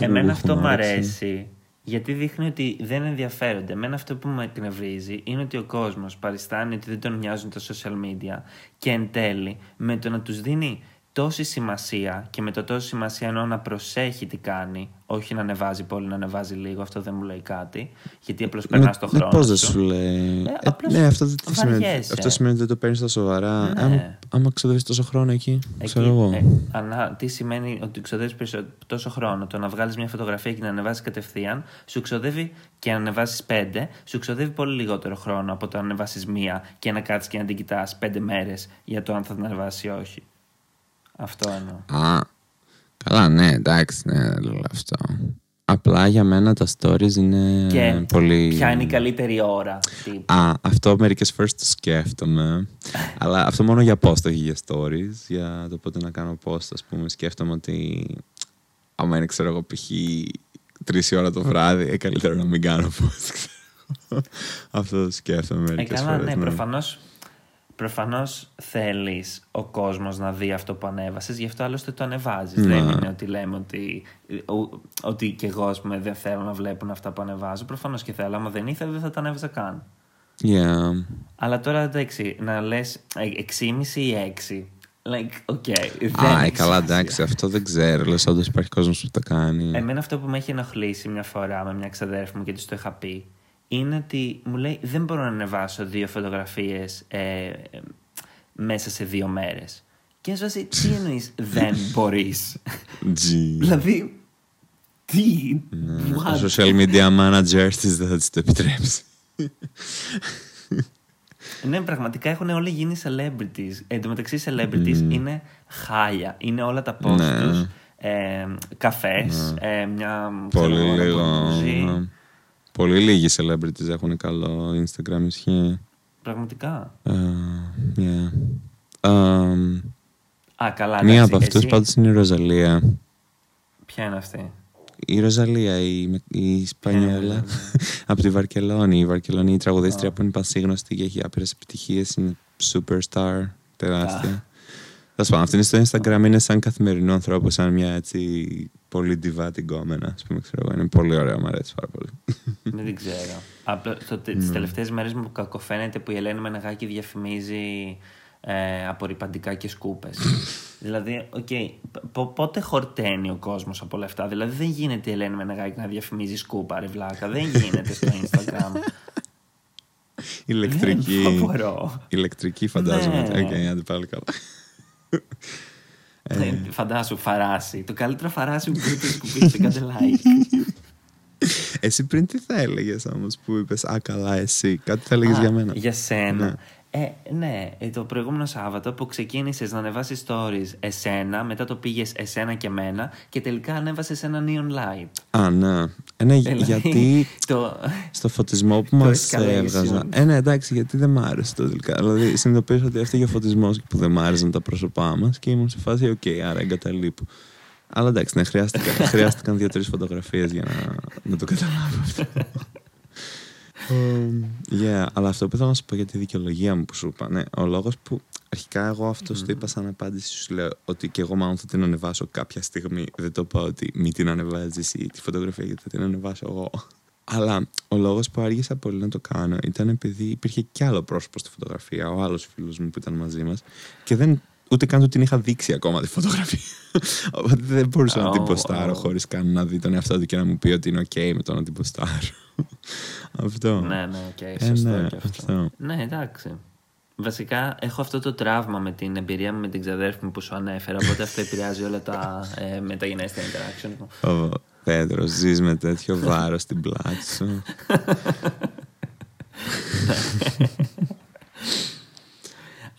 Εμένα αυτό μου αρέσει. Γιατί δείχνει ότι δεν ενδιαφέρονται. Εμένα αυτό που με εκνευρίζει είναι ότι ο κόσμος παριστάνει ότι δεν τον νοιάζουν τα social media και εν τέλει με το να τους δίνει τόση σημασία, και με το τόση σημασία εννοώ να προσέχει τι κάνει, όχι να ανεβάζει πολύ, να ανεβάζει λίγο, αυτό δεν μου λέει κάτι, γιατί απλώς περνάς το χρόνο. Πώς δεν σου λέει. Ναι, αυτό σημαίνει ότι το παίρνεις στα σοβαρά. Ναι. Άμα ξοδεύεις τόσο χρόνο εκεί ξέρω εγώ. Τι σημαίνει ότι ξοδεύεις τόσο χρόνο, το να βγάλεις μια φωτογραφία και να ανεβάσεις κατευθείαν, σου ξοδεύει και να ανεβάσεις 5, σου ξοδεύει πολύ λιγότερο χρόνο από το να ανεβάσεις μία και να κάτσεις και να την κοιτάς 5 μέρες για το αν θα την ανεβάσεις ή όχι. Αυτό εννοώ. Α, καλά, ναι, εντάξει, ναι, αυτό. Απλά για μένα τα stories είναι και πολύ... ποια είναι η καλύτερη ώρα. Τύπου. Α, αυτό μερικές φορές το σκέφτομαι. Αλλά αυτό μόνο για post, όχι για stories. Για το πότε να κάνω post, ας πούμε, σκέφτομαι ότι άμα είναι, ξέρω εγώ, π.χ. 3 η ώρα το βράδυ, καλύτερα να μην κάνω πώς. Αυτό το σκέφτομαι μερικές φορές. Ναι, προφανώς θέλεις ο κόσμος να δει αυτό που ανέβασες, γι' αυτό άλλωστε το ανεβάζεις. Δεν είναι ότι λέμε ότι κι εγώ, ας πούμε, δεν θέλω να βλέπουν αυτά που ανεβάζω. Προφανώς και θέλω. Άμα δεν ήθελα, δεν θα τα ανέβαζα καν. Yeah. Αλλά τώρα εντάξει, να λες 6,5 ή 6. Like, okay, καλά, εντάξει, αυτό δεν ξέρω. Λες, όντως υπάρχει κόσμος που τα κάνει. Εμένα αυτό που με έχει ενοχλήσει μια φορά με μια ξαδέρφη μου και της το είχα πει, είναι ότι μου λέει δεν μπορώ να ανεβάσω 2 φωτογραφίες μέσα σε 2 μέρες. Και ας βάζει, τι εννοείς δεν μπορείς? Δηλαδή, τι? Ο social media manager της δεν θα της το επιτρέψει. Ναι, πραγματικά έχουν όλοι γίνει celebrities. Εν τω μεταξύ, celebrities είναι χάλια. Είναι όλα τα post τους, καφές, μια πολύ λίγο. Πολύ λίγοι celebrities έχουν καλό Instagram, ισχύει. Πραγματικά. Καλά. Μία από αυτούς πάντως είναι η Ροζαλία. Ποια είναι αυτή? Η Ροζαλία, η Ισπανιόλα από τη Βαρκελόνη. Η Βαρκελόνη, η τραγουδίστρια που είναι πασίγνωστη και έχει άπειρες επιτυχίες, είναι superstar, τεράστια. Θα σου πω, αυτή είναι στο Instagram, είναι σαν καθημερινό ανθρώπου, σαν μια έτσι πολύ ντιβάτη γκόμενα, ας πούμε, ξέρω εγώ. Είναι πολύ ωραία, μου αρέσει πάρα πολύ. Δεν την ξέρω. Απλά τις τελευταίες μέρες μου κακοφαίνεται που η Ελένη Μενεγάκη διαφημίζει απορρυπαντικά και σκούπες. Δηλαδή, πότε χορταίνει ο κόσμος από όλα αυτά? Δηλαδή, δεν γίνεται η Ελένη Μενεγάκη να διαφημίζει σκούπα, ρε βλάκα. Δεν γίνεται στο Instagram. Ηλεκτρική φαντάζομαι. Άντε πάλι καλά. Φαντάσου, φαράσι. Το καλύτερο φαράσι που πήρε σκουπίδι, κάντε like. Εσύ πριν τι θα έλεγες όμως που είπες α, καλά, εσύ? Κάτι θα έλεγες για μένα? Για σένα? Ναι, το προηγούμενο Σάββατο που ξεκίνησες να ανεβάσεις stories εσένα, μετά το πήγες εσένα και μένα και τελικά ανέβασες ένα neon light. Α, ναι. Γιατί στο φωτισμό που μας έβγαζα. Ναι, εντάξει, γιατί δεν μ' άρεσε το τελικά. Δηλαδή, συνειδητοποίησα ότι έφταιγε ο φωτισμός που δεν μ' άρεσαν τα πρόσωπά μας και ήμουν σε φάση, άρα εγκαταλείπω. Αλλά εντάξει, ναι, χρειάστηκαν 2-3 φωτογραφίες για να το καταλάβω αυτό. Αλλά αυτό που θέλω να σου πω για τη δικαιολογία μου που σου είπα, ναι, ο λόγος που αρχικά εγώ αυτό το είπα σαν απάντηση, σου λέω ότι και εγώ μάλλον θα την ανεβάσω κάποια στιγμή. Δεν το είπα ότι μη την ανεβάζεις ή τη φωτογραφία, γιατί θα την ανεβάσω εγώ. Αλλά ο λόγος που άργησα πολύ να το κάνω ήταν επειδή υπήρχε κι άλλο πρόσωπο στη φωτογραφία, ο άλλος φίλος μου που ήταν μαζί μας, και ούτε καν του την είχα δείξει ακόμα τη φωτογραφία. Οπότε δεν μπορούσα να την ποστάρω χωρίς καν να δει τον εαυτό του και να μου πει ότι είναι OK με το να την ποστάρω. Αυτό. Ναι, OK, σωστό και αυτό. Ναι, εντάξει. Βασικά έχω αυτό το τραύμα με την εμπειρία μου με την ξαδέρφη μου που σου ανέφερα. Οπότε αυτό επηρεάζει όλα τα μεταγενέστερα interaction μου. Πέτρο, ζεις με τέτοιο βάρος στην πλάτη σου.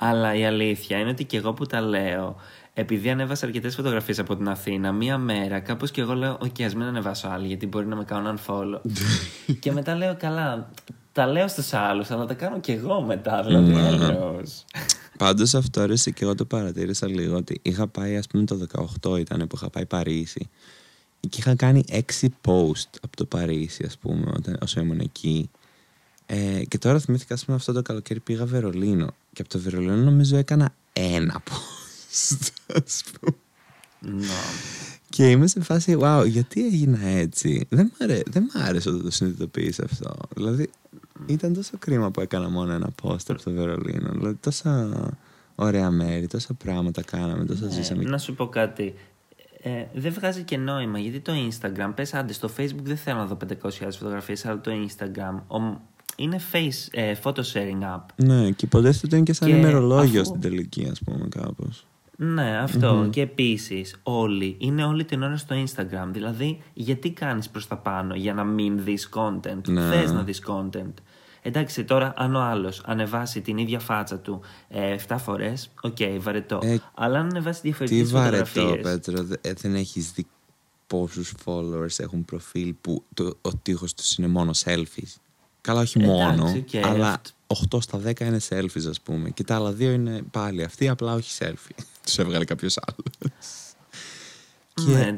Αλλά η αλήθεια είναι ότι και εγώ που τα λέω, επειδή ανέβασα αρκετές φωτογραφίες από την Αθήνα, μία μέρα κάπως και εγώ λέω: OK, ας μην ανεβάσω άλλη, γιατί μπορεί να με κάνουν unfollow. Και μετά λέω: Καλά, τα λέω στους άλλους, αλλά τα κάνω και εγώ μετά, δηλαδή. Πάντως αυτό αρέσει και εγώ το παρατήρησα λίγο, ότι είχα πάει, ας πούμε, το 18 ήταν που είχα πάει Παρίσι. Και είχα κάνει 6 post από το Παρίσι, ας πούμε, όσο ήμουν εκεί. Και τώρα θυμήθηκα, ας πούμε, αυτό το καλοκαίρι πήγα Βερολίνο. Και από το Βερολίνο νομίζω έκανα 1 post, ας πούμε. Και είμαι σε φάση, γιατί έγινα έτσι? Δεν μ' άρεσε όταν το συνειδητοποίησα αυτό. Δηλαδή, ήταν τόσο κρίμα που έκανα μόνο 1 post από το Βερολίνο. Δηλαδή, τόσα ωραία μέρη, τόσα πράγματα κάναμε, τόσα ζήσαμε. Να σου πω κάτι. Δεν βγάζει και νόημα, γιατί το Instagram, πες άντε, στο Facebook δεν θέλω να δω 500.000 φωτογραφίες, αλλά το Instagram... είναι photo sharing app. Ναι, και υποτίθεται είναι και σαν ημερολόγιο στην τελική, ας πούμε, κάπως. Ναι, αυτό. Και επίσης, είναι όλοι την ώρα στο Instagram. Δηλαδή, γιατί κάνεις προς τα πάνω? Για να μην δεις content. Θες να δεις content. Εντάξει, τώρα αν ο άλλος ανεβάσει την ίδια φάτσα του 7 φορές, βαρετό. Αλλά αν ανεβάσει διαφορετικές φωτογραφίες. Τι βαρετό, Πέτρο, δεν έχεις δει πόσους followers έχουν προφίλ που ο τοίχος τους είναι μόνο selfies. Καλά, όχι μόνο, αλλά 8 στα 10 είναι selfies, ας πούμε. Και τα άλλα 2 είναι πάλι αυτοί, απλά όχι selfie. Τους έβγαλε κάποιος άλλος. Και... Ναι,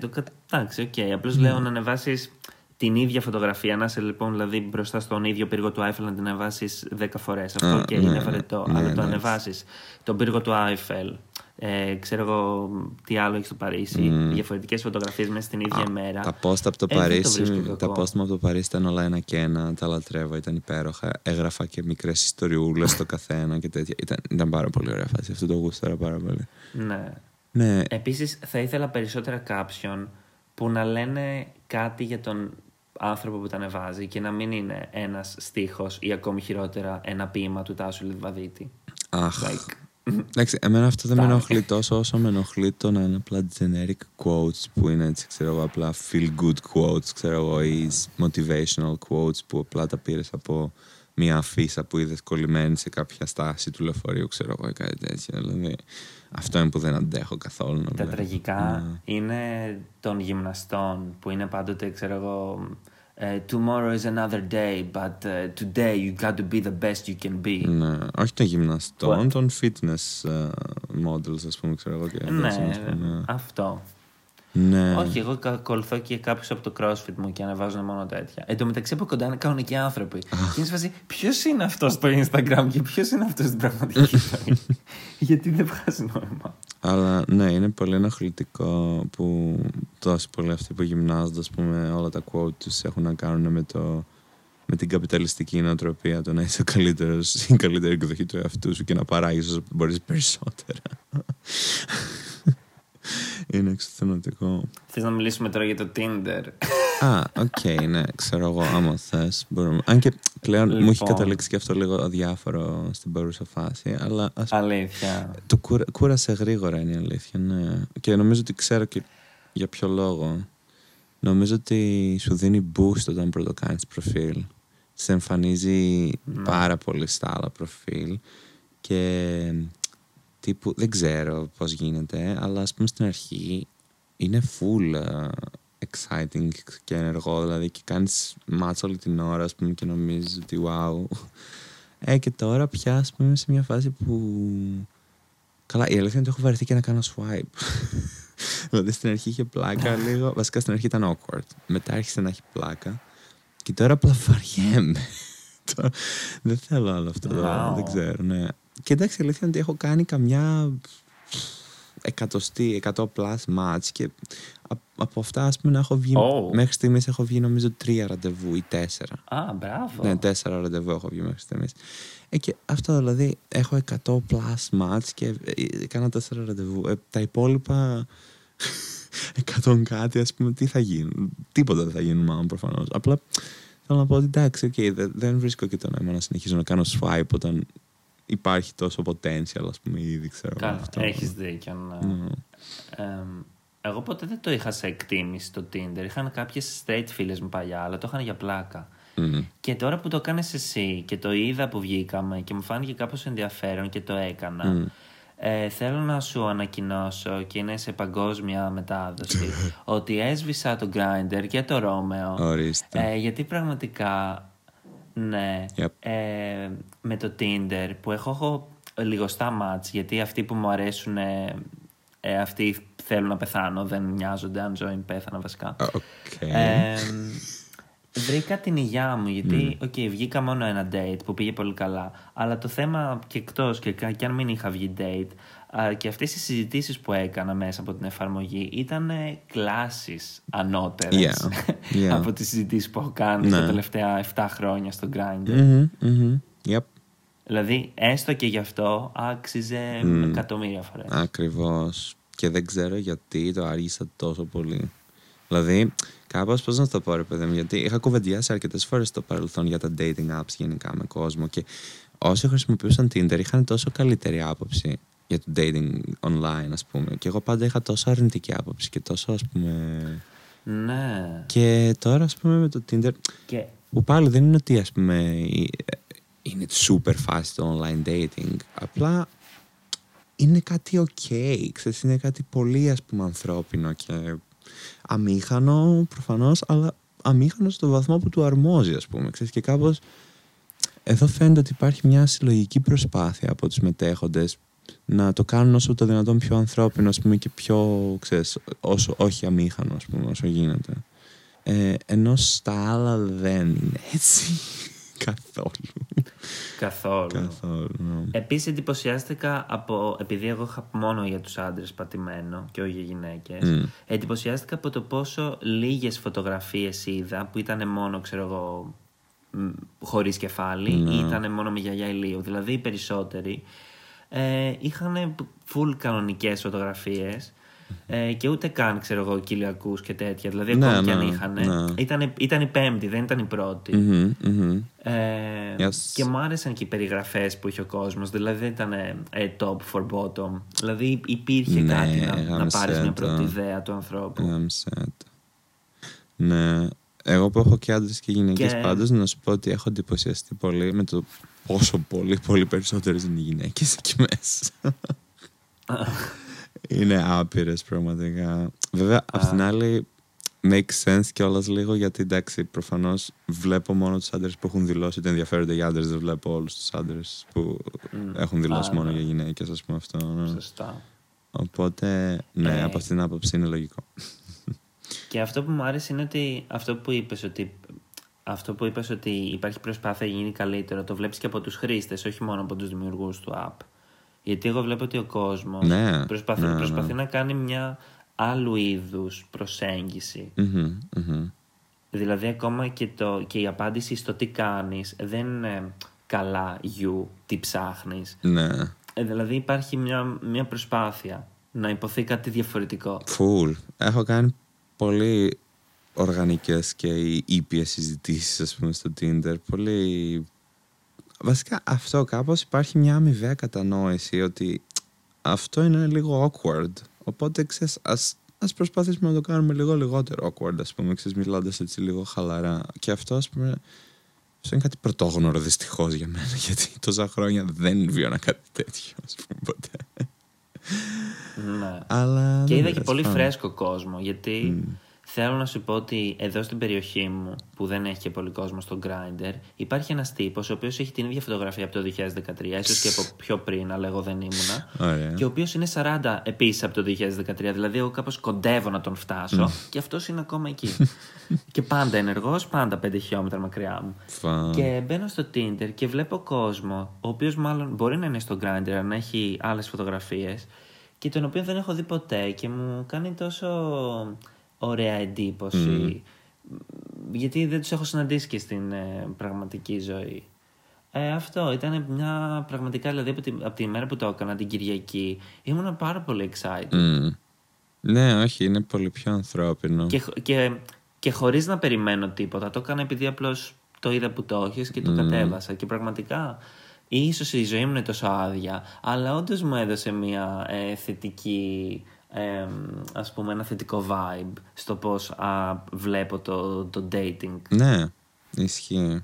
εντάξει, οκ. Απλώς λέω να ανεβάσεις την ίδια φωτογραφία. Να είσαι λοιπόν δηλαδή μπροστά στον ίδιο πύργο του Άιφελ να την ανεβάσεις 10 φορές. Αυτό και είναι βαρετό. Αλλά το ανεβάσεις τον πύργο του Άιφελ. Ξέρω εγώ τι άλλο έχει στο Παρίσι. Διαφορετικές φωτογραφίες μέσα στην ίδια μέρα. Τα post από το Παρίσι, τα post μου από το Παρίσι ήταν όλα ένα και ένα. Τα λατρεύω, ήταν υπέροχα. Έγραφα και μικρές ιστοριούλες στο καθένα και τέτοια. Ήταν πάρα πολύ ωραία φάση. Αυτό το γούσταρα πάρα πολύ. Ναι. Ναι. Επίσης θα ήθελα περισσότερα κάποιον που να λένε κάτι για τον άνθρωπο που τα ανεβάζει και να μην είναι ένας στίχος ή ακόμη χειρότερα ένα ποίημα του Τάσου Λιβαδίτη. Αχ, εντάξει, εμένα αυτό δεν με ενοχλεί τόσο όσο με ενοχλεί το να είναι απλά generic quotes που είναι έτσι, ξέρω εγώ, απλά feel good quotes, ξέρω εγώ, ή motivational quotes που απλά τα πήρες από μια αφίσα που είδες κολλημένη σε κάποια στάση του λεωφορείου, ξέρω εγώ, ή κάτι τέτοιο. Δηλαδή, αυτό είναι που δεν αντέχω καθόλου. Τα τραγικά είναι των γυμναστών που είναι πάντοτε, ξέρω εγώ, tomorrow is another day, but today you got to be the best you can be. Ναι, όχι των γυμναστών, των fitness models, ας πούμε, ξέρω εγώ. Και ναι, αυτό. Ναι. Όχι, εγώ ακολουθώ και κάποιους από το CrossFit μου και ανεβάζουν μόνο τέτοια. Εν τω μεταξύ από κοντά κάνουν και άνθρωποι. Και είναι σφασί, ποιος είναι αυτός στο Instagram και ποιος είναι αυτός στην πραγματική ζωή. Γιατί δεν βγάζει νόημα. Αλλά ναι, είναι πολύ ενοχλητικό που τόσοι πολλοί αυτοί που γυμνάζονται, ας πούμε, όλα τα quote τους έχουν να κάνουν με την καπιταλιστική νοοτροπία, το να είσαι ο καλύτερος, η καλύτερη εκδοχή του εαυτού σου και να παράγεις όσο μπορείς περισσότερα. Είναι εξωθενωτικό. Θες να μιλήσουμε τώρα για το Tinder? Α, οκ, ναι, ξέρω εγώ. Άμα θες μπορούμε. Αν και πλέον μου έχει καταλήξει και αυτό λίγο αδιάφορο στην παρούσα φάση, αλλά ας... Αλήθεια. Το κούρασε γρήγορα, είναι η αλήθεια, ναι. Και νομίζω ότι ξέρω και για ποιο λόγο. Νομίζω ότι σου δίνει boost όταν πρώτο κάνεις προφίλ. Σε εμφανίζει πάρα πολύ στα άλλα προφίλ. Και... τύπου, δεν ξέρω πώς γίνεται, αλλά ας πούμε στην αρχή είναι full exciting και ενεργό, δηλαδή, και κάνεις μάτς όλη την ώρα, ας πούμε, και νομίζεις ότι wow. Και τώρα πια, ας πούμε, σε μια φάση που... Καλά, η αλήθεια είναι ότι έχω βαρεθεί και να κάνω swipe. Δηλαδή στην αρχή είχε πλάκα λίγο, βασικά στην αρχή ήταν awkward, μετά άρχισε να έχει πλάκα και τώρα απλά βαριέμαι. Δεν θέλω άλλο αυτό, δεν ξέρω, ναι. Και εντάξει, αλήθεια είναι ότι έχω κάνει καμιά 100 plus match και από αυτά, ας πούμε, να έχω βγει. Μέχρι στιγμής έχω βγει νομίζω 3 ραντεβού ή 4. Α, μπράβο. Ναι, 4 ραντεβού έχω βγει μέχρι στιγμής. Και αυτό δηλαδή, έχω 100 plus match και έκανα 4 ραντεβού. Τα υπόλοιπα 100 κάτι, ας πούμε, τι θα γίνουν? Τίποτα δεν θα γίνουν, μάλλον, προφανώς. Απλά θέλω να πω ότι εντάξει, δεν βρίσκω και το νόημα να συνεχίζω να κάνω swipe όταν υπάρχει τόσο potential, ας πούμε, ήδη, ξέρω. Καλά, έχεις δίκιο. Εγώ ποτέ δεν το είχα σε εκτίμηση στο Tinder. Είχαν κάποιες straight φίλες μου παλιά, αλλά το είχαν για πλάκα. Και τώρα που το κάνεις εσύ και το είδα που βγήκαμε και μου φάνηκε κάπως ενδιαφέρον και το έκανα, θέλω να σου ανακοινώσω, και είναι σε παγκόσμια μετάδοση, ότι έσβησα το Grindr και το Romeo. Γιατί πραγματικά... Ναι, με το Tinder που έχω λιγοστά μάτς, γιατί αυτοί που μου αρέσουν, αυτοί θέλουν να πεθάνω, δεν μοιάζονται, αν join πέθανα βασικά. Βρήκα την υγειά μου, γιατί βγήκα μόνο ένα date που πήγε πολύ καλά, αλλά το θέμα και εκτός και αν μην είχα βγει date, και αυτές οι συζητήσεις που έκανα μέσα από την εφαρμογή ήταν κλάσεις ανώτερες από τις συζητήσεις που έχω κάνει τα τελευταία 7 χρόνια στο Grindr. Δηλαδή έστω και γι' αυτό άξιζε εκατομμύρια φορές. Ακριβώς. Και δεν ξέρω γιατί το άργησα τόσο πολύ. Δηλαδή κάπως, πώς να το πω, ρε παιδί μου, γιατί είχα κουβεντιάσει αρκετές φορές στο παρελθόν για τα dating apps γενικά με κόσμο, και όσοι χρησιμοποιούσαν Tinder είχαν τόσο καλύτερη άποψη για το dating online, ας πούμε. Και εγώ πάντα είχα τόσο αρνητική άποψη και τόσο, ας πούμε... Ναι. Και τώρα, ας πούμε, με το Tinder... Και... Που πάλι δεν είναι ότι, ας πούμε, είναι super fast το online dating. Απλά είναι κάτι ok, ξέρεις, είναι κάτι πολύ, ας πούμε, ανθρώπινο και αμήχανο, προφανώς, αλλά αμήχανο στο βαθμό που του αρμόζει, ας πούμε, ξέρεις, και κάπως... Εδώ φαίνεται ότι υπάρχει μια συλλογική προσπάθεια από τους μετέχοντες να το κάνουν όσο το δυνατόν πιο ανθρώπινο, ας πούμε, και πιο, ξέρεις, όσο, όχι αμήχανο, ας πούμε, όσο γίνεται. Ενώ στα άλλα δεν είναι έτσι. Καθόλου. Επίσης εντυπωσιάστηκα από, επειδή εγώ είχα μόνο για τους άντρες πατημένο και όχι για γυναίκες, εντυπωσιάστηκα από το πόσο λίγες φωτογραφίες είδα που ήταν μόνο, ξέρω εγώ, χωρίς κεφάλι ή ήταν μόνο με γιαγιά ηλίου. Δηλαδή οι περισσότεροι είχαν full κανονικές φωτογραφίες. Και ούτε καν, ξέρω εγώ, κοιλιακούς και τέτοια. Δηλαδή ακόμα και αν είχανε, ήταν η πέμπτη, δεν ήταν η πρώτη. Και μου άρεσαν και οι περιγραφές που είχε ο κόσμος. Δηλαδή δεν ήταν top for bottom. Δηλαδή υπήρχε κάτι να πάρεις μια πρώτη ιδέα του ανθρώπου. Ναι. Εγώ που έχω και άντρες και γυναίκες, πάντως να σου πω ότι έχω εντυπωσιαστεί πολύ με το πόσο πολύ περισσότερες είναι οι γυναίκες εκεί μέσα. Είναι άπειρες πραγματικά. Βέβαια, απ' την άλλη, makes sense κιόλας λίγο, γιατί εντάξει, προφανώς βλέπω μόνο τους άντρες που έχουν δηλώσει ότι ενδιαφέρονται για άντρες. Δεν βλέπω όλους τους άντρες που έχουν δηλώσει μόνο για γυναίκες, ας πούμε αυτό. Ναι. Σωστά. Οπότε, ναι, από αυτήν την άποψη είναι λογικό. Και αυτό που μου άρεσε είναι ότι αυτό που είπες ότι υπάρχει προσπάθεια να γίνει καλύτερο, το βλέπεις και από τους χρήστες, όχι μόνο από τους δημιουργούς του app. Γιατί εγώ βλέπω ότι ο κόσμος προσπαθεί να κάνει μια άλλου είδους προσέγγιση. Δηλαδή ακόμα και η απάντηση στο τι κάνεις δεν είναι καλά you, τι ψάχνεις. Δηλαδή υπάρχει μια προσπάθεια να υποθεί κάτι διαφορετικό. Full. Έχω κάνει πολύ οργανικές και ήπιες συζητήσεις, ας πούμε, στο Tinder. Πολύ... Βασικά αυτό κάπως, υπάρχει μια αμοιβαία κατανόηση ότι αυτό είναι λίγο awkward. Οπότε ξέρεις, ας προσπαθήσουμε να το κάνουμε λίγο λιγότερο awkward, ας πούμε, ξέρεις, μιλώντας έτσι λίγο χαλαρά. Και αυτό, ας πούμε, αυτό είναι κάτι πρωτόγνωρο δυστυχώς για μένα, γιατί τόσα χρόνια δεν βιώνα κάτι τέτοιο, ας πούμε, ποτέ. Ναι. Αλλά, και είδα και πολύ φρέσκο κόσμο, γιατί... Θέλω να σου πω ότι εδώ στην περιοχή μου, που δεν έχει και πολύ κόσμο στο Grindr, υπάρχει ένας τύπος ο οποίος έχει την ίδια φωτογραφία από το 2013, ίσως και από πιο πριν, αλλά εγώ δεν ήμουνα. Ωραία. Και ο οποίος είναι 40 επίσης από το 2013, δηλαδή εγώ κάπως κοντεύω να τον φτάσω και αυτός είναι ακόμα εκεί. Και πάντα ενεργός, πάντα 5 χιλιόμετρα μακριά μου. Και μπαίνω στο Tinder και βλέπω κόσμο, ο οποίος μάλλον μπορεί να είναι στο Grindr, να έχει άλλες φωτογραφίες, και τον οποίο δεν έχω δει ποτέ και μου κάνει τόσο... ωραία εντύπωση, γιατί δεν τους έχω συναντήσει και στην πραγματική ζωή. Αυτό ήταν μια πραγματικά, δηλαδή από τη μέρα που το έκανα, την Κυριακή, ήμουν πάρα πολύ excited. Ναι, όχι, είναι πολύ πιο ανθρώπινο. Και χωρίς να περιμένω τίποτα, το έκανα επειδή απλώς το είδα που το έχεις και το κατέβασα. Και πραγματικά, ίσως η ζωή μου είναι τόσο άδεια, αλλά όντως μου έδωσε μια θετική... ας πούμε, ένα θετικό vibe στο πώς βλέπω το dating. Ναι, ισχύει.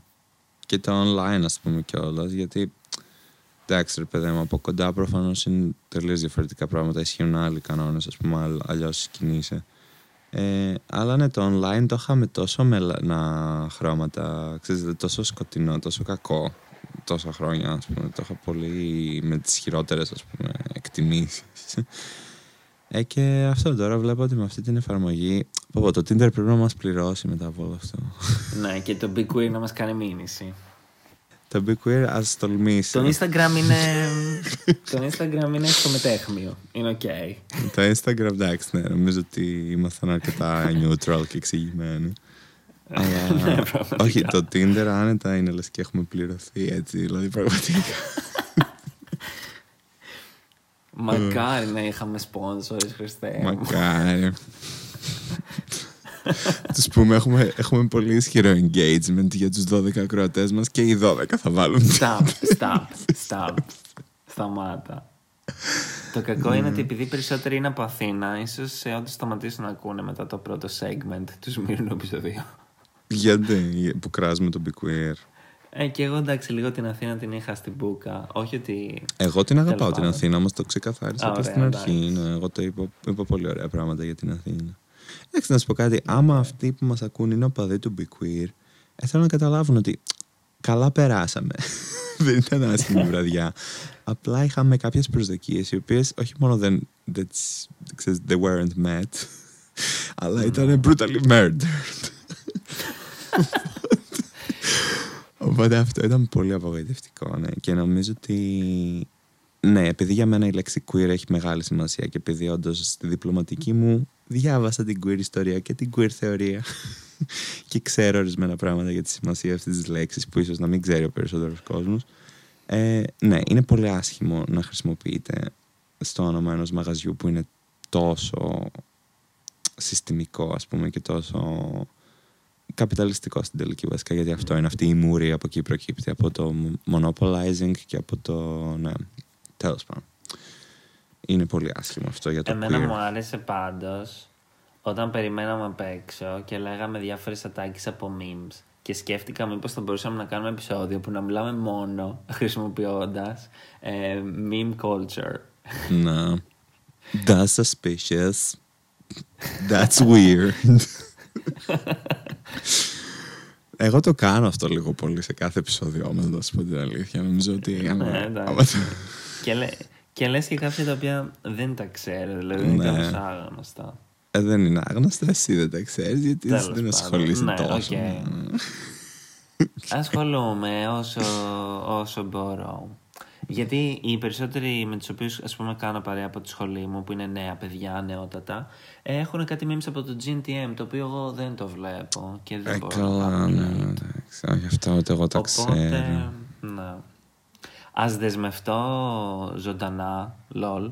Και το online, ας πούμε, κιόλας. Γιατί, εντάξει, ρε παιδί μου, από κοντά προφανώς είναι τελείως διαφορετικά πράγματα. Ισχύουν άλλοι κανόνες, ας πούμε, αλλιώς κινείσαι. Αλλά ναι, το online το είχαμε τόσο μελανά χρώματα, ξέρετε, τόσο σκοτεινό, τόσο κακό, τόσα χρόνια, ας πούμε. Το είχα πολύ με τις χειρότερες, ας πούμε, εκτιμήσεις. Και αυτό τώρα βλέπω ότι με αυτή την εφαρμογή το Tinder πρέπει να μας πληρώσει μετά από όλο αυτό. Ναι, και το BeQueer να μας κάνει μήνυση. Το BeQueer ας τολμήσει. Το Instagram είναι στο μετέχμιο. Είναι οκ. Το Instagram, εντάξει, ναι, νομίζω ότι ήμασταν αρκετά neutral και εξηγημένοι. Αλλά όχι, το Tinder άνετα είναι, λες και έχουμε πληρωθεί έτσι, δηλαδή πραγματικά. Μακάρι να είχαμε σπόνσορες, Χριστέ. Μακάρι. Τους πούμε, έχουμε πολύ ισχυρό engagement για τους 12 ακροατές μας και οι 12 θα βάλουν. Stop. Σταμάτα. Το κακό είναι ότι επειδή περισσότεροι είναι από Αθήνα, ίσως όντως σταματήσουν να ακούνε μετά το πρώτο segment του σημερινού επεισοδίου. Γιατί που κράζουμε τον BeQueer. Και εγώ, εντάξει, λίγο την Αθήνα την είχα στην μπούκα. Όχι ότι... Εγώ την αγαπάω την Αθήνα, όμως το ξεκαθάρισα και στην αρχή. Ναι, εγώ το είπα πολύ ωραία πράγματα για την Αθήνα. Εντάξει, να σου πω κάτι. Άμα αυτοί που μας ακούν είναι οπαδοί του BeQueer, θέλω να καταλάβουν ότι καλά περάσαμε. Δεν ήταν άσχημη βραδιά. Απλά είχαμε κάποιες προσδοκίες, οι οποίες όχι μόνο they weren't met, αλλά ήταν brutally murdered. Οπότε αυτό ήταν πολύ απογοητευτικό, ναι. Και νομίζω ότι... Ναι, επειδή για μένα η λέξη queer έχει μεγάλη σημασία και επειδή όντως στη διπλωματική μου διάβασα την queer ιστορία και την queer θεωρία και ξέρω ορισμένα πράγματα για τη σημασία αυτής της λέξης που ίσως να μην ξέρει ο περισσότερος κόσμος. Ναι, είναι πολύ άσχημο να χρησιμοποιείται στο όνομα ενός μαγαζιού που είναι τόσο συστημικό, ας πούμε, και τόσο καπιταλιστικό στην τελική βασικά, γιατί αυτό είναι, αυτή η μούρη από εκεί προκύπτει, από το monopolizing και από το... Ναι, τέλος πάντων. Είναι πολύ άσχημο αυτό για το queer. Εμένα μου άρεσε πάντως όταν περιμέναμε απ' έξω και λέγαμε διάφορες ατάκες από memes και σκέφτηκα μήπως θα μπορούσαμε να κάνουμε επεισόδιο που να μιλάμε μόνο χρησιμοποιώντας meme culture. Ναι. That's suspicious. That's weird. Εγώ το κάνω αυτό λίγο πολύ σε κάθε επεισόδιο όμως, να σου πω την αλήθεια. Νομίζω ότι... Και λες και κάποια τα οποία δεν τα ξέρω, δηλαδή είναι κάπως άγνωστα. Δεν είναι άγνωστα, εσύ δεν τα ξέρεις, γιατί εσύ δεν ασχολείσαι τόσο. Ασχολούμαι όσο μπορώ. Γιατί οι περισσότεροι με τους οποίους, ας πούμε, κάνω παρέα από τη σχολή μου, που είναι νέα παιδιά, νεότατα, έχουν κάτι memes από το GTM, το οποίο εγώ δεν το βλέπω και δεν μπορώ να κάνω. Ναι, γι' αυτό ότι εγώ τα ξέρω. Οπότε, ναι. Ας δεσμευτώ ζωντανά, lol,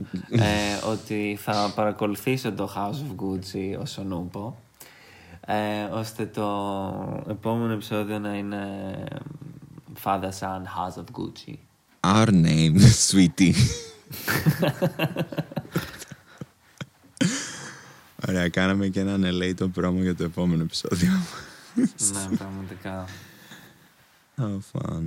ότι θα παρακολουθήσω το House of Gucci όσον ούπο, ώστε το επόμενο επεισόδιο να είναι Father Son House of Gucci. Our name, sweetie. Ωραία, κάναμε και έναν ελέητο πρόμο για το επόμενο επεισόδιο. Ναι, πραγματικά. How fun.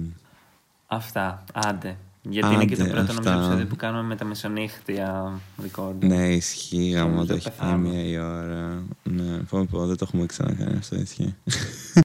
Αυτά, άντε. Γιατί άντε, είναι και το πρώτο νομίζω επεισόδιο που κάνουμε με τα μεσονύχτια recording. Ναι, ισχύει, άμα το έχει κάνει 1 η ώρα. Ναι, πω, δεν το έχουμε ξανακάνει αυτό, ισχύει.